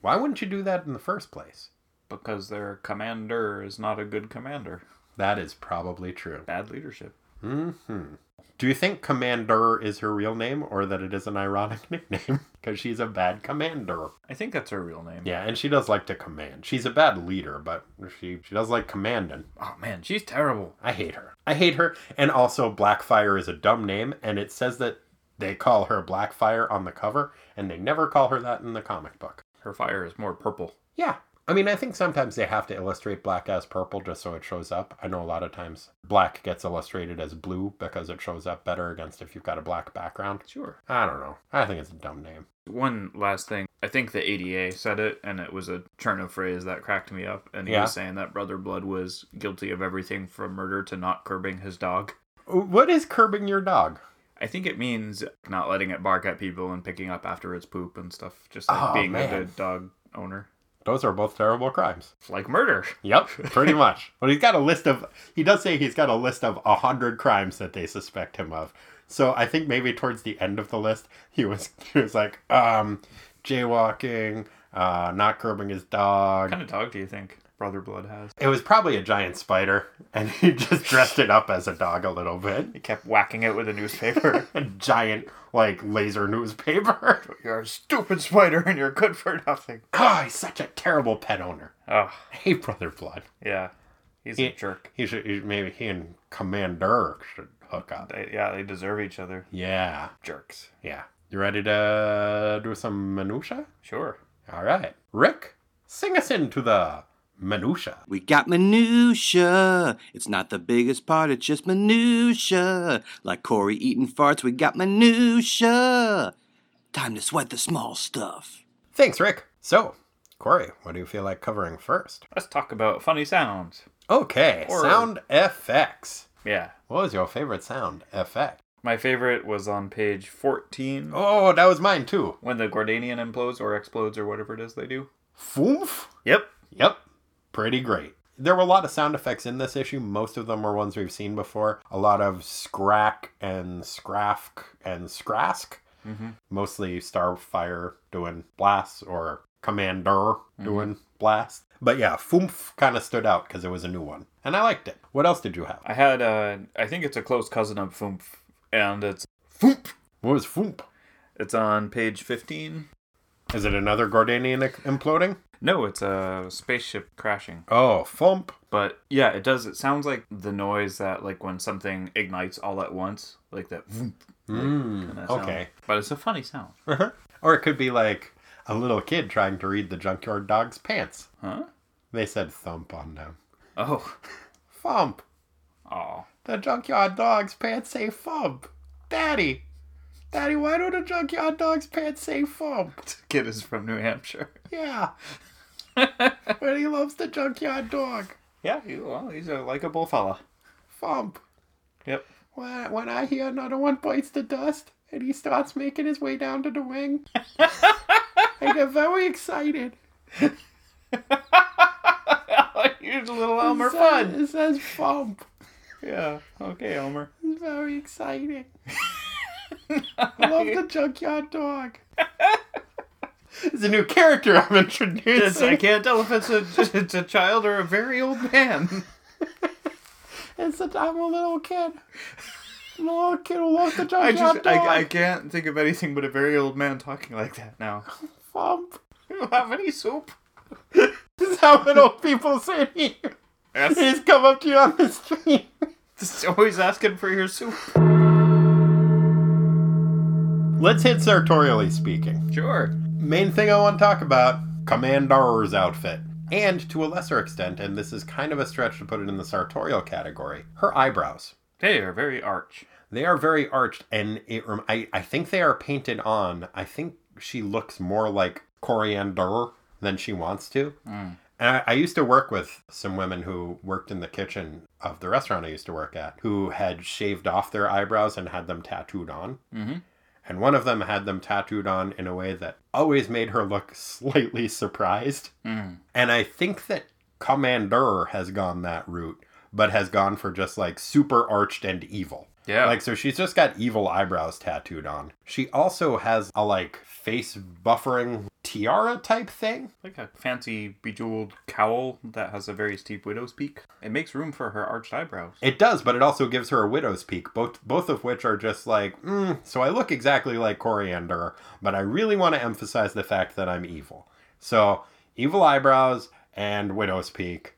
Why wouldn't you do that in the first place? Because their commander is not a good commander. That is probably true. Bad leadership. Mm-hmm. Do you think Commander is her real name, or that it is an ironic nickname? Because she's a bad commander. I think that's her real name. Yeah, and she does like to command. She's a bad leader, but she, she does like commanding. Oh man, she's terrible. I hate her. I hate her. And also, Blackfire is a dumb name, and it says that they call her Blackfire on the cover, and they never call her that in the comic book. Her fire is more purple. Yeah. I mean, I think sometimes they have to illustrate black as purple just so it shows up. I know a lot of times black gets illustrated as blue because it shows up better against if you've got a black background. Sure. I don't know. I think it's a dumb name. One last thing. I think the A D A said it, and it was a turn of phrase that cracked me up. And he yeah. was saying that Brother Blood was guilty of everything from murder to not curbing his dog. What is curbing your dog? I think it means not letting it bark at people and picking up after its poop and stuff. Just like oh, being man. a good dog owner. Those are both terrible crimes. Like murder. Yep, pretty much. But he's got a list of, he does say he's got a list of one hundred crimes that they suspect him of. So I think maybe towards the end of the list, he was he was like, um, jaywalking, uh, not curbing his dog. What kind of dog do you think Brother Blood has? It was probably a giant spider, and he just dressed it up as a dog a little bit. He kept whacking it with a newspaper. A giant, like, laser newspaper. You're a stupid spider, and you're good for nothing. Oh, he's such a terrible pet owner. Oh. I hate Brother Blood. Yeah. He's he, a jerk. He should, he, maybe he and Commander should hook up. They, yeah, they deserve each other. Yeah. Jerks. Yeah. You ready to do some minutia? Sure. All right. Rick, sing us into the... Minutia. We got minutia. It's not the biggest part, it's just minutia. Like Corey eating farts, we got minutia. Time to sweat the small stuff. Thanks, Rick. So, Corey, what do you feel like covering first? Let's talk about funny sounds. Okay, or... sound effects. Yeah. What was your favorite sound effect? My favorite was on page fourteen. Oh, that was mine too. When the Gordanian implodes or explodes or whatever it is they do. Foomf? Yep. Yep. Pretty great. There were a lot of sound effects in this issue. Most of them were ones we've seen before. A lot of scrack and scrafk and scrask. Mm-hmm. Mostly Starfire doing blasts or Commander mm-hmm. doing blasts. But yeah, Foomf kind of stood out because it was a new one. And I liked it. What else did you have? I had, uh, I think it's a close cousin of Foomf. And it's Foomp. What was Foomp? It's on page fifteen. Is it another Gordanian imploding? No, it's a spaceship crashing. Oh, thump. But yeah, it does. It sounds like the noise that, like, when something ignites all at once, like that. Vroom, mm, like, okay. Sound. But it's a funny sound. Uh-huh. Or it could be like a little kid trying to read the junkyard dog's pants. Huh? They said thump on them. Oh. Thump. Oh. The junkyard dog's pants say thump. Daddy. Daddy, why don't a junkyard dog's pants say thump? The kid is from New Hampshire. Yeah. But he loves the junkyard dog. Yeah, he, well, he's a likable fella. Thump. Yep. When, when I hear another one bites the dust and he starts making his way down to the wing, I get very excited. You're little Elmer Fudd. It says thump. Yeah. Okay, Elmer. It's very exciting. I love the junkyard dog. It's a new character I'm introducing. Yes, I can't tell if it's a, it's a child or a very old man. It's a, I'm a little kid. I'm a little kid who wants to judge I just, I, I can't think of anything but a very old man talking like that now. Fump. You don't have any soup? This is how old people say to you. Yes. They just come up to you on the street. Just always asking for your soup. Let's hit sartorially speaking. Sure. Main thing I want to talk about, Commander's outfit. And to a lesser extent, and this is kind of a stretch to put it in the sartorial category, her eyebrows. They are very arched. They are very arched, and it, I, I think they are painted on. I think she looks more like Coriander than she wants to. Mm. And I, I used to work with some women who worked in the kitchen of the restaurant I used to work at, who had shaved off their eyebrows and had them tattooed on. Mm-hmm. And one of them had them tattooed on in a way that always made her look slightly surprised. Mm. And I think that Commander has gone that route, but has gone for just like super arched and evil. Yeah. Like, so she's just got evil eyebrows tattooed on. She also has a like face buffering tiara type thing. Like a fancy bejeweled cowl that has a very steep widow's peak. It makes room for her arched eyebrows. It does, but it also gives her a widow's peak, both both of which are just like, mm, so I look exactly like Coriander, but I really want to emphasize the fact that I'm evil. So evil eyebrows and widow's peak.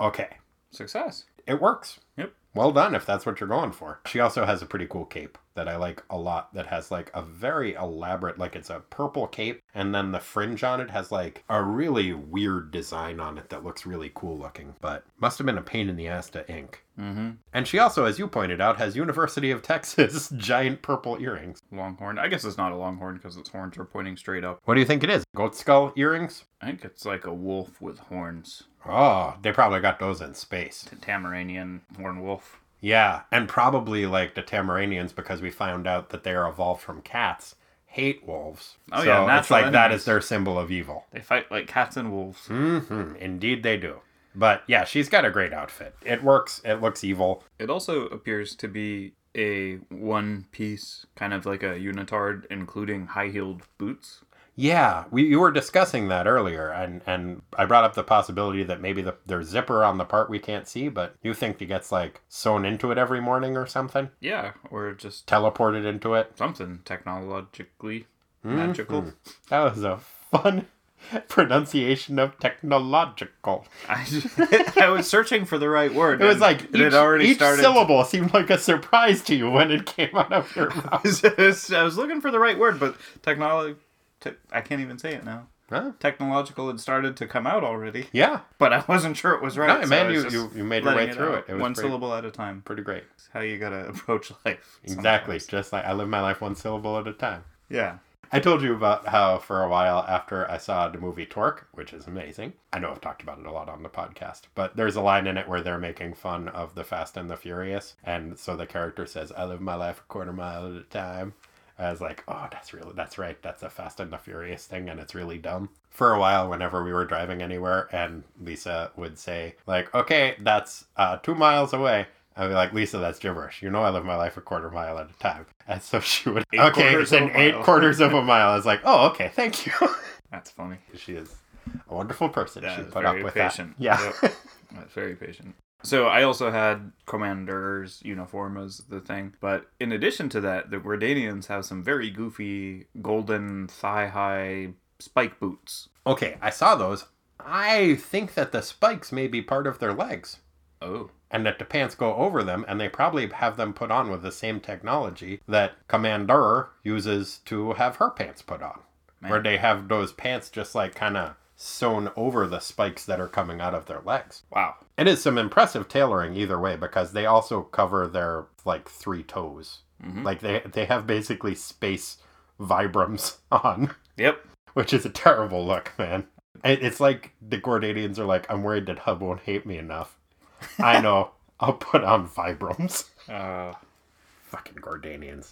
Okay. Success. It works. Yep. Well done if that's what you're going for. She also has a pretty cool cape that I like a lot that has like a very elaborate, like it's a purple cape and then the fringe on it has like a really weird design on it that looks really cool looking, but must have been a pain in the ass to ink. Mm-hmm. And she also, as you pointed out, has University of Texas giant purple earrings. Longhorn. I guess it's not a longhorn because its horns are pointing straight up. What do you think it is? Goat skull earrings? I think it's like a wolf with horns. Oh, they probably got those in space. The Tamaranian horn wolf. Yeah, and probably like the Tamaranians, because we found out that they are evolved from cats, hate wolves. Oh, so yeah, natural it's like enemies. That is their symbol of evil. They fight like cats and wolves. Mm-hmm. Indeed they do. But yeah, she's got a great outfit. It works. It looks evil. It also appears to be a one piece, kind of like a unitard, including high-heeled boots. Yeah, we you were discussing that earlier, and, and I brought up the possibility that maybe the, there's zipper on the part we can't see, but you think it gets, like, sewn into it every morning or something? Yeah, or just... teleported into it? Something technologically mm-hmm. magical. That was a fun pronunciation of technological. I, I was searching for the right word. It was like each, it already each started... syllable seemed like a surprise to you when it came out of your mouth. I was looking for the right word, but technology... Te- I can't even say it now. Huh? Technological had started to come out already. Yeah. But I wasn't sure it was right. No, so man, you, you, you made your way it through it. it was one pretty, syllable at a time. Pretty great. It's how you gotta approach life. Exactly. Sometimes. Just like I live my life one syllable at a time. Yeah. I told you about how for a while after I saw the movie Torque, which is amazing. I know I've talked about it a lot on the podcast, but there's a line in it where they're making fun of the Fast and the Furious. And so the character says, I live my life a quarter mile at a time. I was like, oh, that's really, that's right. That's a Fast and the Furious thing, and it's really dumb. For a while, whenever we were driving anywhere, and Lisa would say, like, okay, that's uh, two miles away. I'd be like, Lisa, that's gibberish. You know I live my life a quarter mile at a time. And so she would, eight okay, it's an eight mile. quarters of a mile. I was like, oh, okay, thank you. That's funny. She is a wonderful person. Yeah, she put up with patient. that. Yeah. Yep. That's very patient. So I also had Commander's uniform as the thing. But in addition to that, the Gordanians have some very goofy golden thigh-high spike boots. Okay, I saw those. I think that the spikes may be part of their legs. Oh. And that the pants go over them, and they probably have them put on with the same technology that Commander uses to have her pants put on. Man. Where they have those pants just like kind of sewn over the spikes that are coming out of their legs. Wow. It is some impressive tailoring either way, because they also cover their like three toes. Mm-hmm. Like they they have basically space Vibrams on. Yep. Which is a terrible look, man. It, it's like the Gordanians are like, I'm worried that Hub won't hate me enough. I know. I'll put on Vibrams. Uh, Fucking Gordanians.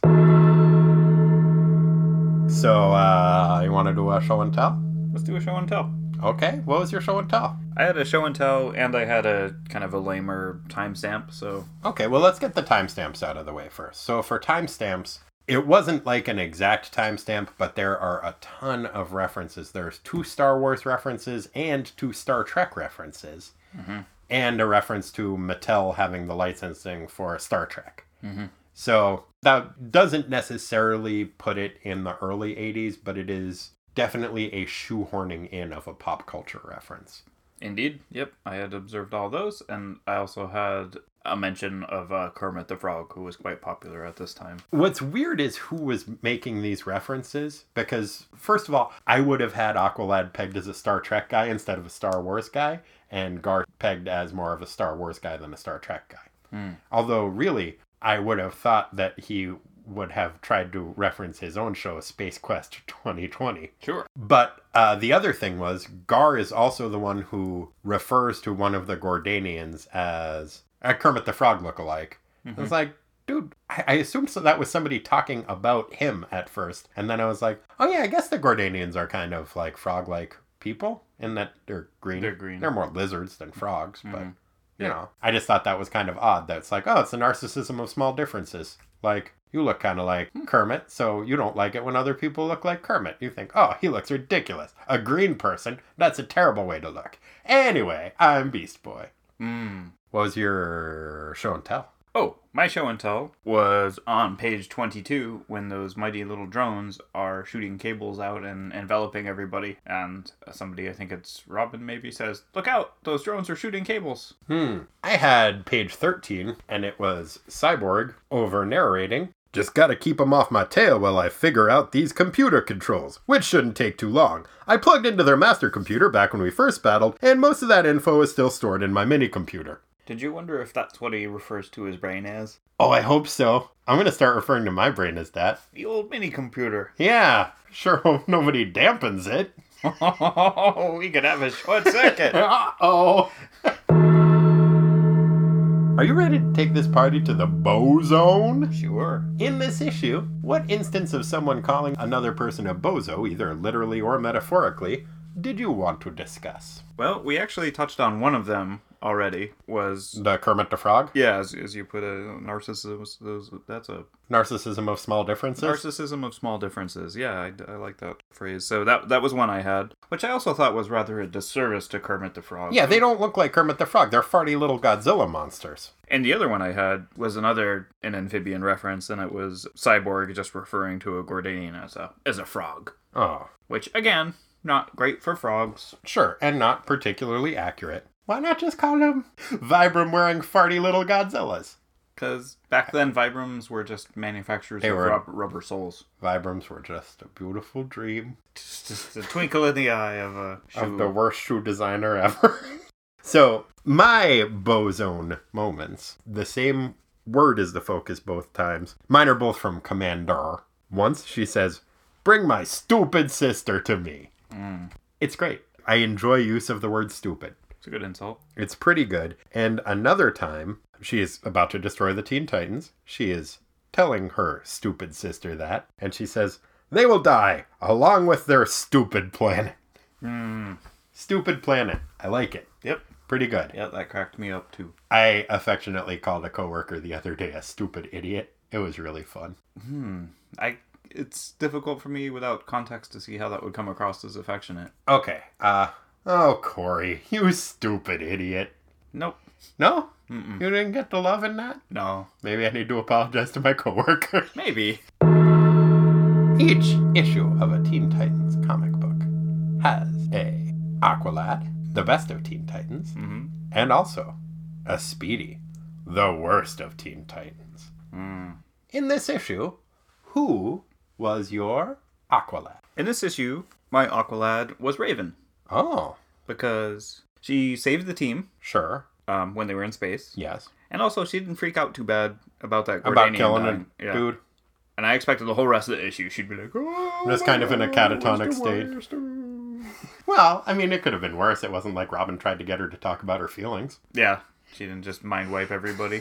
So, uh, you want to do a show and tell? Let's do a show and tell. Okay, what was your show and tell? I had a show and tell, and I had a kind of a lamer timestamp, so... Okay, well, let's get the timestamps out of the way first. So for timestamps, it wasn't like an exact timestamp, but there are a ton of references. There's two Star Wars references and two Star Trek references. Mm-hmm. And a reference to Mattel having the licensing for Star Trek. Mm-hmm. So that doesn't necessarily put it in the early eighties, but it is definitely a shoehorning in of a pop culture reference. Indeed. Yep. I had observed all those. And I also had a mention of uh, Kermit the Frog, who was quite popular at this time. What's weird is who was making these references, because first of all, I would have had Aqualad pegged as a Star Trek guy instead of a Star Wars guy, and Garth pegged as more of a Star Wars guy than a Star Trek guy. Mm. Although really, I would have thought that he would have tried to reference his own show, Space Quest twenty twenty. Sure. But uh, the other thing was, Gar is also the one who refers to one of the Gordanians as a Kermit the Frog lookalike. Mm-hmm. I was like, dude, I, I assumed so that was somebody talking about him at first. And then I was like, oh yeah, I guess the Gordanians are kind of like frog-like people in that they're green. They're green. They're more lizards than frogs, mm-hmm. but... You know, I just thought that was kind of odd. That's like, oh, it's the narcissism of small differences. Like, you look kind of like Kermit, so you don't like it when other people look like Kermit. You think, oh, he looks ridiculous. A green person? That's a terrible way to look. Anyway, I'm Beast Boy. Mm. What was your show and tell? Oh, my show and tell was on page twenty-two when those mighty little drones are shooting cables out and enveloping everybody. And somebody, I think it's Robin maybe, says, look out, those drones are shooting cables. Hmm. I had page thirteen, and it was Cyborg over-narrating. Just gotta keep them off my tail while I figure out these computer controls, which shouldn't take too long. I plugged into their master computer back when we first battled, and most of that info is still stored in my mini-computer. Did you wonder if that's what he refers to his brain as? Oh, I hope so. I'm going to start referring to my brain as that. The old mini-computer. Yeah, sure hope nobody dampens it. Oh, we could have a short circuit. Uh-oh. Are you ready to take this party to the bozone? Sure. In this issue, what instance of someone calling another person a bozo, either literally or metaphorically, did you want to discuss? Well, we actually touched on one of them already. Was the Kermit the Frog? Yeah, as, as you put it, narcissism. That's a narcissism of small differences. Narcissism of small differences. Yeah, I, I like that phrase. So that that was one I had, which I also thought was rather a disservice to Kermit the Frog. Yeah, they don't look like Kermit the Frog. They're farty little Godzilla monsters. And the other one I had was another an amphibian reference, and it was Cyborg just referring to a Gordanian as a as a frog. Oh, which again, not great for frogs. Sure, and not particularly accurate. Why not just call them Vibram-wearing farty little Godzillas? Because back then, Vibrams were just manufacturers they of were, rubber soles. Vibrams were just a beautiful dream. Just, just a twinkle in the eye of a shoe. Of the worst shoe designer ever. So, my bozone moments, the same word is the focus both times. Mine are both from Commander. Once, she says, bring my stupid sister to me. Mm. It's great. I enjoy use of the word stupid. It's a good insult. It's pretty good. And another time, she is about to destroy the Teen Titans. She is telling her stupid sister that. And she says, they will die along with their stupid planet. Mm. Stupid planet. I like it. Yep. Pretty good. Yeah, that cracked me up too. I affectionately called a coworker the other day a stupid idiot. It was really fun. Hmm. I... It's difficult for me without context to see how that would come across as affectionate. Okay. Uh... Oh, Corey, you stupid idiot. Nope. No? Mm-mm. You didn't get the love in that? No. Maybe I need to apologize to my coworker. Maybe. Each issue of a Teen Titans comic book has a Aqualad, the best of Teen Titans, mm-hmm. and also a Speedy, the worst of Teen Titans. Mm. In this issue, who was your Aqualad? In this issue, my Aqualad was Raven. Oh. Because she saved the team. Sure. Um, when they were in space. Yes. And also, she didn't freak out too bad about that Gordanian About killing a yeah. dude. And I expected the whole rest of the issue, she'd be like, oh, just kind of in a catatonic state. Well, I mean, it could have been worse. It wasn't like Robin tried to get her to talk about her feelings. Yeah. She didn't just mind wipe everybody.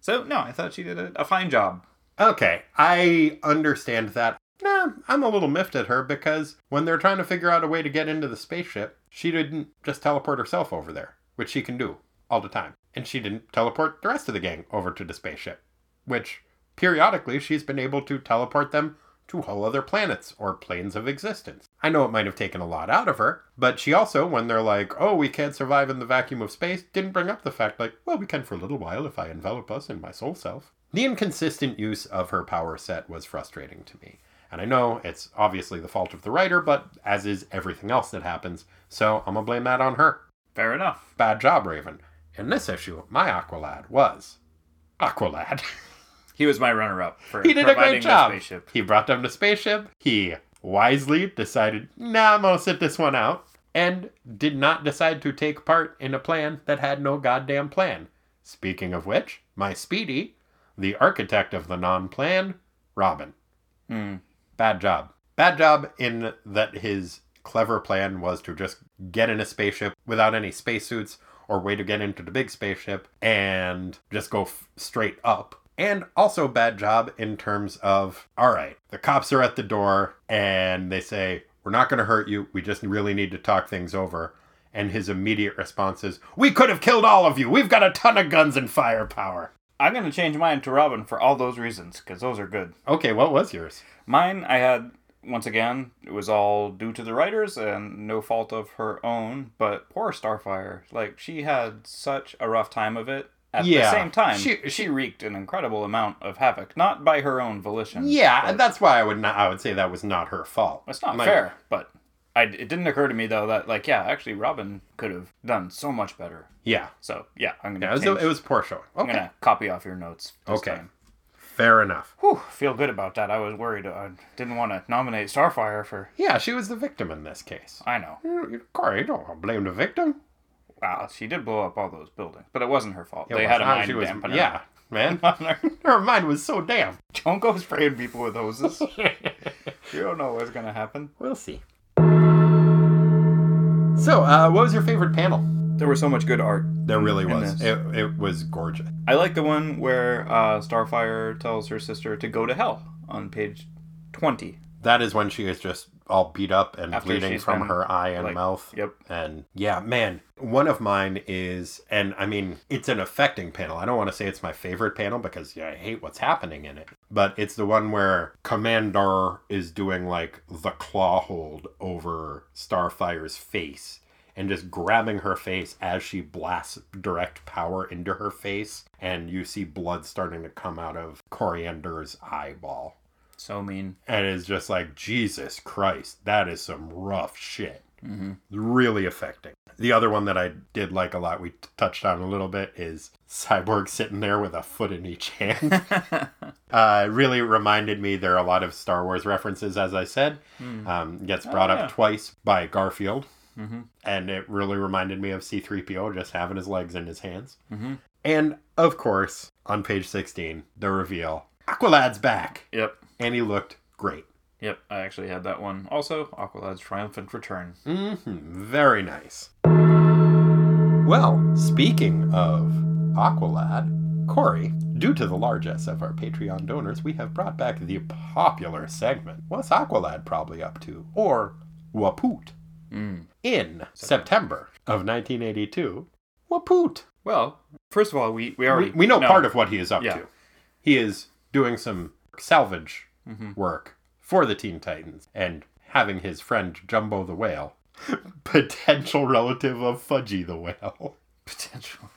So, no, I thought she did a, a fine job. Okay. I understand that. Nah, I'm a little miffed at her because when they're trying to figure out a way to get into the spaceship, she didn't just teleport herself over there, which she can do all the time. And she didn't teleport the rest of the gang over to the spaceship, which Periodically, she's been able to teleport them to whole other planets or planes of existence. I know it might have taken a lot out of her, but she also, when they're like, oh, we can't survive in the vacuum of space, didn't bring up the fact like, well, we can for a little while if I envelop us in my soul self. The inconsistent use of her power set was frustrating to me. And I know it's obviously the fault of the writer, but as is everything else that happens, so I'm gonna blame that on her. Fair enough. Bad job, Raven. In this issue, my Aqualad was Aqualad. He was my runner-up for he did a great job. Spaceship. He brought them to spaceship. He wisely decided, nah, I'm gonna sit this one out, and did not decide to take part in a plan that had no goddamn plan. Speaking of which, my Speedy, the architect of the non-plan, Robin. Hmm. Bad job. Bad job in that his clever plan was to just get in a spaceship without any spacesuits or way to get into the big spaceship and just go f- straight up. And also bad job in terms of, all right, the cops are at the door and they say, we're not going to hurt you. We just really need to talk things over. And his immediate response is, we could have killed all of you. We've got a ton of guns and firepower. I'm going to change mine to Robin for all those reasons, because those are good. Okay, what was yours? Mine, I had, once again, it was all due to the writers and no fault of her own, but poor Starfire. Like, she had such a rough time of it. At yeah. the same time, she, she, she wreaked an incredible amount of havoc, not by her own volition. Yeah, and that's why I would not. I would say that was not her fault. It's not like, fair, but I, it didn't occur to me, though, that, like, yeah, actually, Robin could have done so much better. Yeah. So, yeah, I'm going to yeah, change. It was, it was poor showing. Okay. I'm going to copy off your notes this okay. time. Fair enough. Whew, feel good about that. I was worried. I didn't want to nominate Starfire for... Yeah, she was the victim in this case. I know. You, Corey, you don't blame the victim. Wow, she did blow up all those buildings, but it wasn't her fault. It they was, had a mind was, dampener. Yeah, man. Her mind was so damp. Don't go spraying people with hoses. You don't know what's going to happen. We'll see. So, uh, what was your favorite panel? There was so much good art. There really was. It, it was gorgeous. I like the one where uh, Starfire tells her sister to go to hell on page twenty. That is when she is just all beat up and After bleeding from been, her eye and like, mouth. Yep. And yeah, man, one of mine is, and I mean, it's an affecting panel. I don't want to say it's my favorite panel because yeah, I hate what's happening in it. But it's the one where Commander is doing like the claw hold over Starfire's face and just grabbing her face as she blasts direct power into her face. And you see blood starting to come out of Coriander's eyeball. So mean. And it's just like, Jesus Christ, that is some rough shit. Mm-hmm. Really affecting. The other one that I did like a lot, we t- touched on a little bit, is Cyborg sitting there with a foot in each hand. uh, it really reminded me there are a lot of Star Wars references, as I said. Mm. Um, gets brought oh, yeah. up twice by Garfield. Mm-hmm. And it really reminded me of C three P O just having his legs in his hands. Mm-hmm. And, of course, on page sixteen, the reveal. Aqualad's back. Yep. And he looked great. Yep, I actually had that one. Also, Aqualad's triumphant return. Mm-hmm, very nice. Well, speaking of Aqualad, Corey, due to the largesse of our Patreon donors, we have brought back the popular segment, What's Aqualad Probably Up To? Or Wapoot. Mm. In September. September of nineteen eighty-two, Wapoot. Well, first of all, we, we already... We, we know, know part of what he is up yeah. to. He is doing some... salvage mm-hmm. work for the Teen Titans and having his friend Jumbo the Whale, potential relative of Fudgy the Whale, potential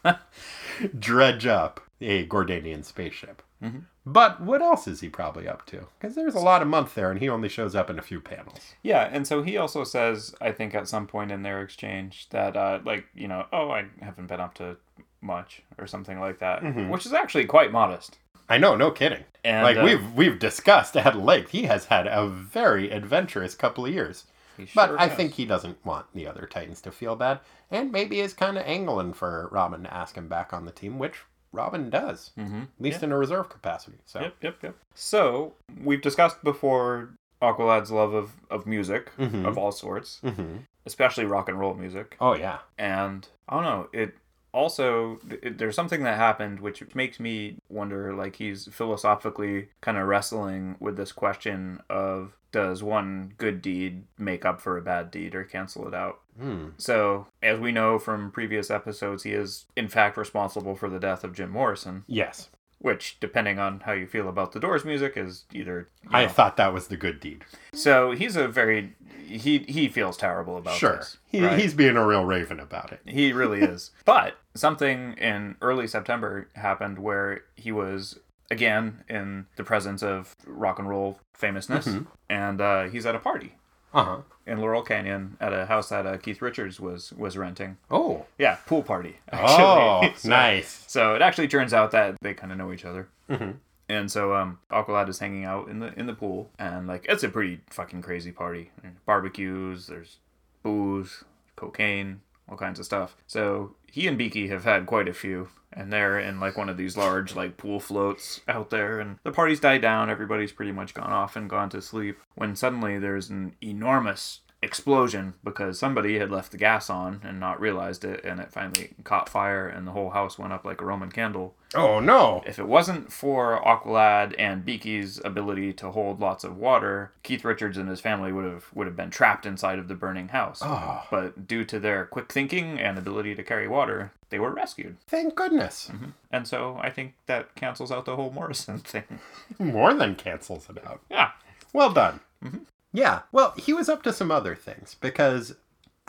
dredge up a Gordanian spaceship. Mm-hmm. But what else is he probably up to? Because there's a lot of month there and he only shows up in a few panels. Yeah, and so he also says, I think at some point in their exchange, that uh, like, you know, oh, I haven't been up to much or something like that, mm-hmm. which is actually quite modest. I know, no kidding. And, like, uh, we've we've discussed at length, he has had a very adventurous couple of years. Sure but I has. think he doesn't want the other Titans to feel bad, and maybe is kind of angling for Robin to ask him back on the team, which Robin does, mm-hmm. at least yep. in a reserve capacity. So. Yep, yep, yep. So, we've discussed before Aqualad's love of, of music, mm-hmm. of all sorts, mm-hmm. especially rock and roll music. Oh, yeah. And, I don't know, it... Also, there's something that happened which makes me wonder, like, he's philosophically kind of wrestling with this question of, does one good deed make up for a bad deed or cancel it out? Mm. So, as we know from previous episodes, he is, in fact, responsible for the death of Jim Morrison. Yes. which, depending on how you feel about the Doors music, is either... I know. Thought that was the good deed. So he's a very... He he feels terrible about sure. this. Sure. He, right? He's being a real raven about it. He really is. But something in early September happened where he was, again, in the presence of rock and roll famousness, mm-hmm. and uh, he's at a party. Uh-huh. In Laurel Canyon at a house that uh, Keith Richards was was renting. Oh. Yeah, pool party, actually. Oh, so, nice. So it actually turns out that they kind of know each other. Mm-hmm. And so um, Aqualad is hanging out in the in the pool, and like it's a pretty fucking crazy party. There's barbecues, there's booze, cocaine, all kinds of stuff. So he and Beaky have had quite a few, and they're in like one of these large like pool floats out there, and the party's died down, everybody's pretty much gone off and gone to sleep, when suddenly there's an enormous explosion because somebody had left the gas on and not realized it, and it finally caught fire and the whole house went up like a Roman candle. Oh no! If it wasn't for Aqualad and Beaky's ability to hold lots of water, Keith Richards and his family would have would have been trapped inside of the burning house. Oh. But due to their quick thinking and ability to carry water, they were rescued. Thank goodness. Mm-hmm. And so I think that cancels out the whole Morrison thing. More than cancels it out. Yeah. Well done. Mm-hmm. Yeah, well, he was up to some other things, because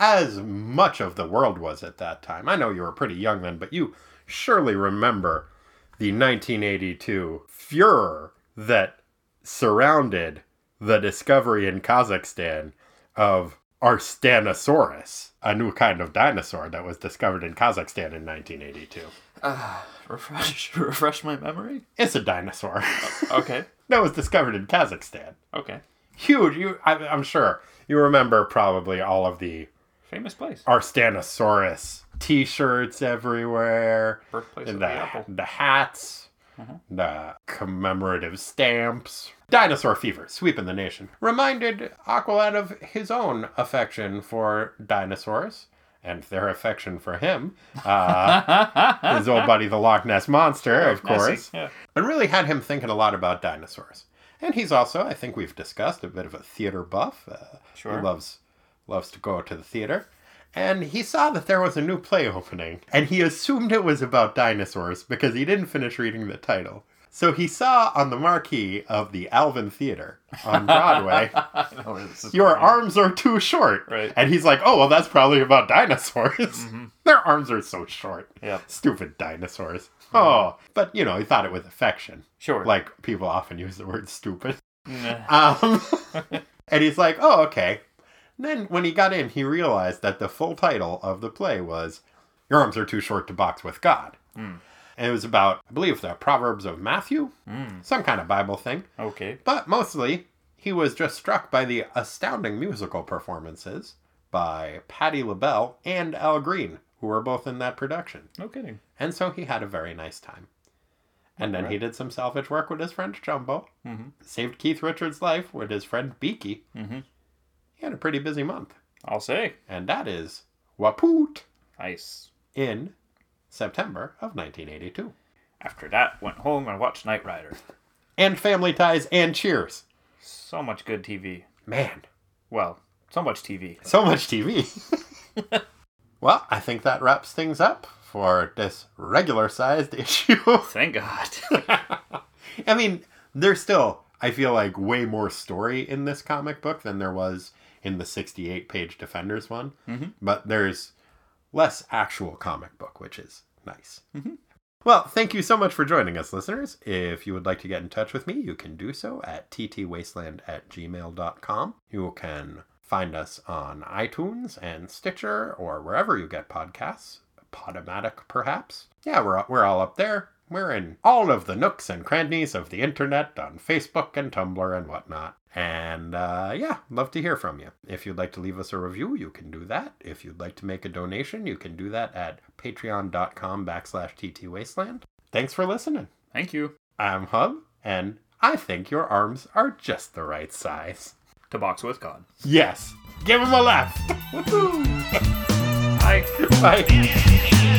as much of the world was at that time, I know you were pretty young then, but you surely remember the nineteen eighty-two furor that surrounded the discovery in Kazakhstan of our Stanosaurus, a new kind of dinosaur that was discovered in Kazakhstan in nineteen eighty-two. Ah, uh, refresh, refresh my memory? It's a dinosaur. Okay. That was discovered in Kazakhstan. Okay. Huge. You, I, I'm sure you remember probably all of the famous place. Our Stanosaurus t-shirts everywhere. Birthplace and of the, the apple. The hats, mm-hmm. the commemorative stamps. Dinosaur fever sweeping the nation. Reminded Aqualad of his own affection for dinosaurs and their affection for him. Uh, his old buddy, the Loch Ness Monster, of course. Yeah. And really had him thinking a lot about dinosaurs. And he's also, I think we've discussed, a bit of a theater buff. Uh, sure. He loves loves to go to the theater. And he saw that there was a new play opening. And he assumed it was about dinosaurs because he didn't finish reading the title. So he saw on the marquee of the Alvin Theater on Broadway, Your Arms Are Too Short. Right. And he's like, oh, well, that's probably about dinosaurs. Mm-hmm. Their arms are so short. Yep. Stupid dinosaurs. Oh, but, you know, he thought it with affection. Sure. Like, people often use the word stupid. Nah. Um, and he's like, oh, okay. And then when he got in, he realized that the full title of the play was Your Arms Are Too Short to Box with God. Mm. And it was about, I believe, the Proverbs of Matthew. Mm. Some kind of Bible thing. Okay. But mostly, he was just struck by the astounding musical performances by Patti LaBelle and Al Green, who were both in that production. No kidding. And so he had a very nice time. And then right. he did some salvage work with his friend Jumbo. Mm-hmm. Saved Keith Richards' life with his friend Beaky. Mm-hmm. He had a pretty busy month. I'll say. And that is Wapoot. Nice. In September of nineteen eighty-two. After that, went home and watched Knight Rider. And Family Ties and Cheers. So much good T V. Man. Well, so much T V. So much T V. Well, I think that wraps things up for this regular-sized issue. Thank God. I mean, there's still, I feel like, way more story in this comic book than there was in the sixty-eight page Defenders one. Mm-hmm. But there's less actual comic book, which is nice. Mm-hmm. Well, thank you so much for joining us, listeners. If you would like to get in touch with me, you can do so at t t wasteland at gmail dot com. You can find us on iTunes and Stitcher or wherever you get podcasts. Podomatic, perhaps. Yeah, we're, we're all up there. We're in all of the nooks and crannies of the internet on Facebook and Tumblr and whatnot. And uh, yeah, love to hear from you. If you'd like to leave us a review, you can do that. If you'd like to make a donation, you can do that at patreon.com backslash ttwasteland. Thanks for listening. Thank you. I'm Hub, and I think your arms are just the right size to box with God. Yes. Give him a left. Woohoo. Bye. Bye.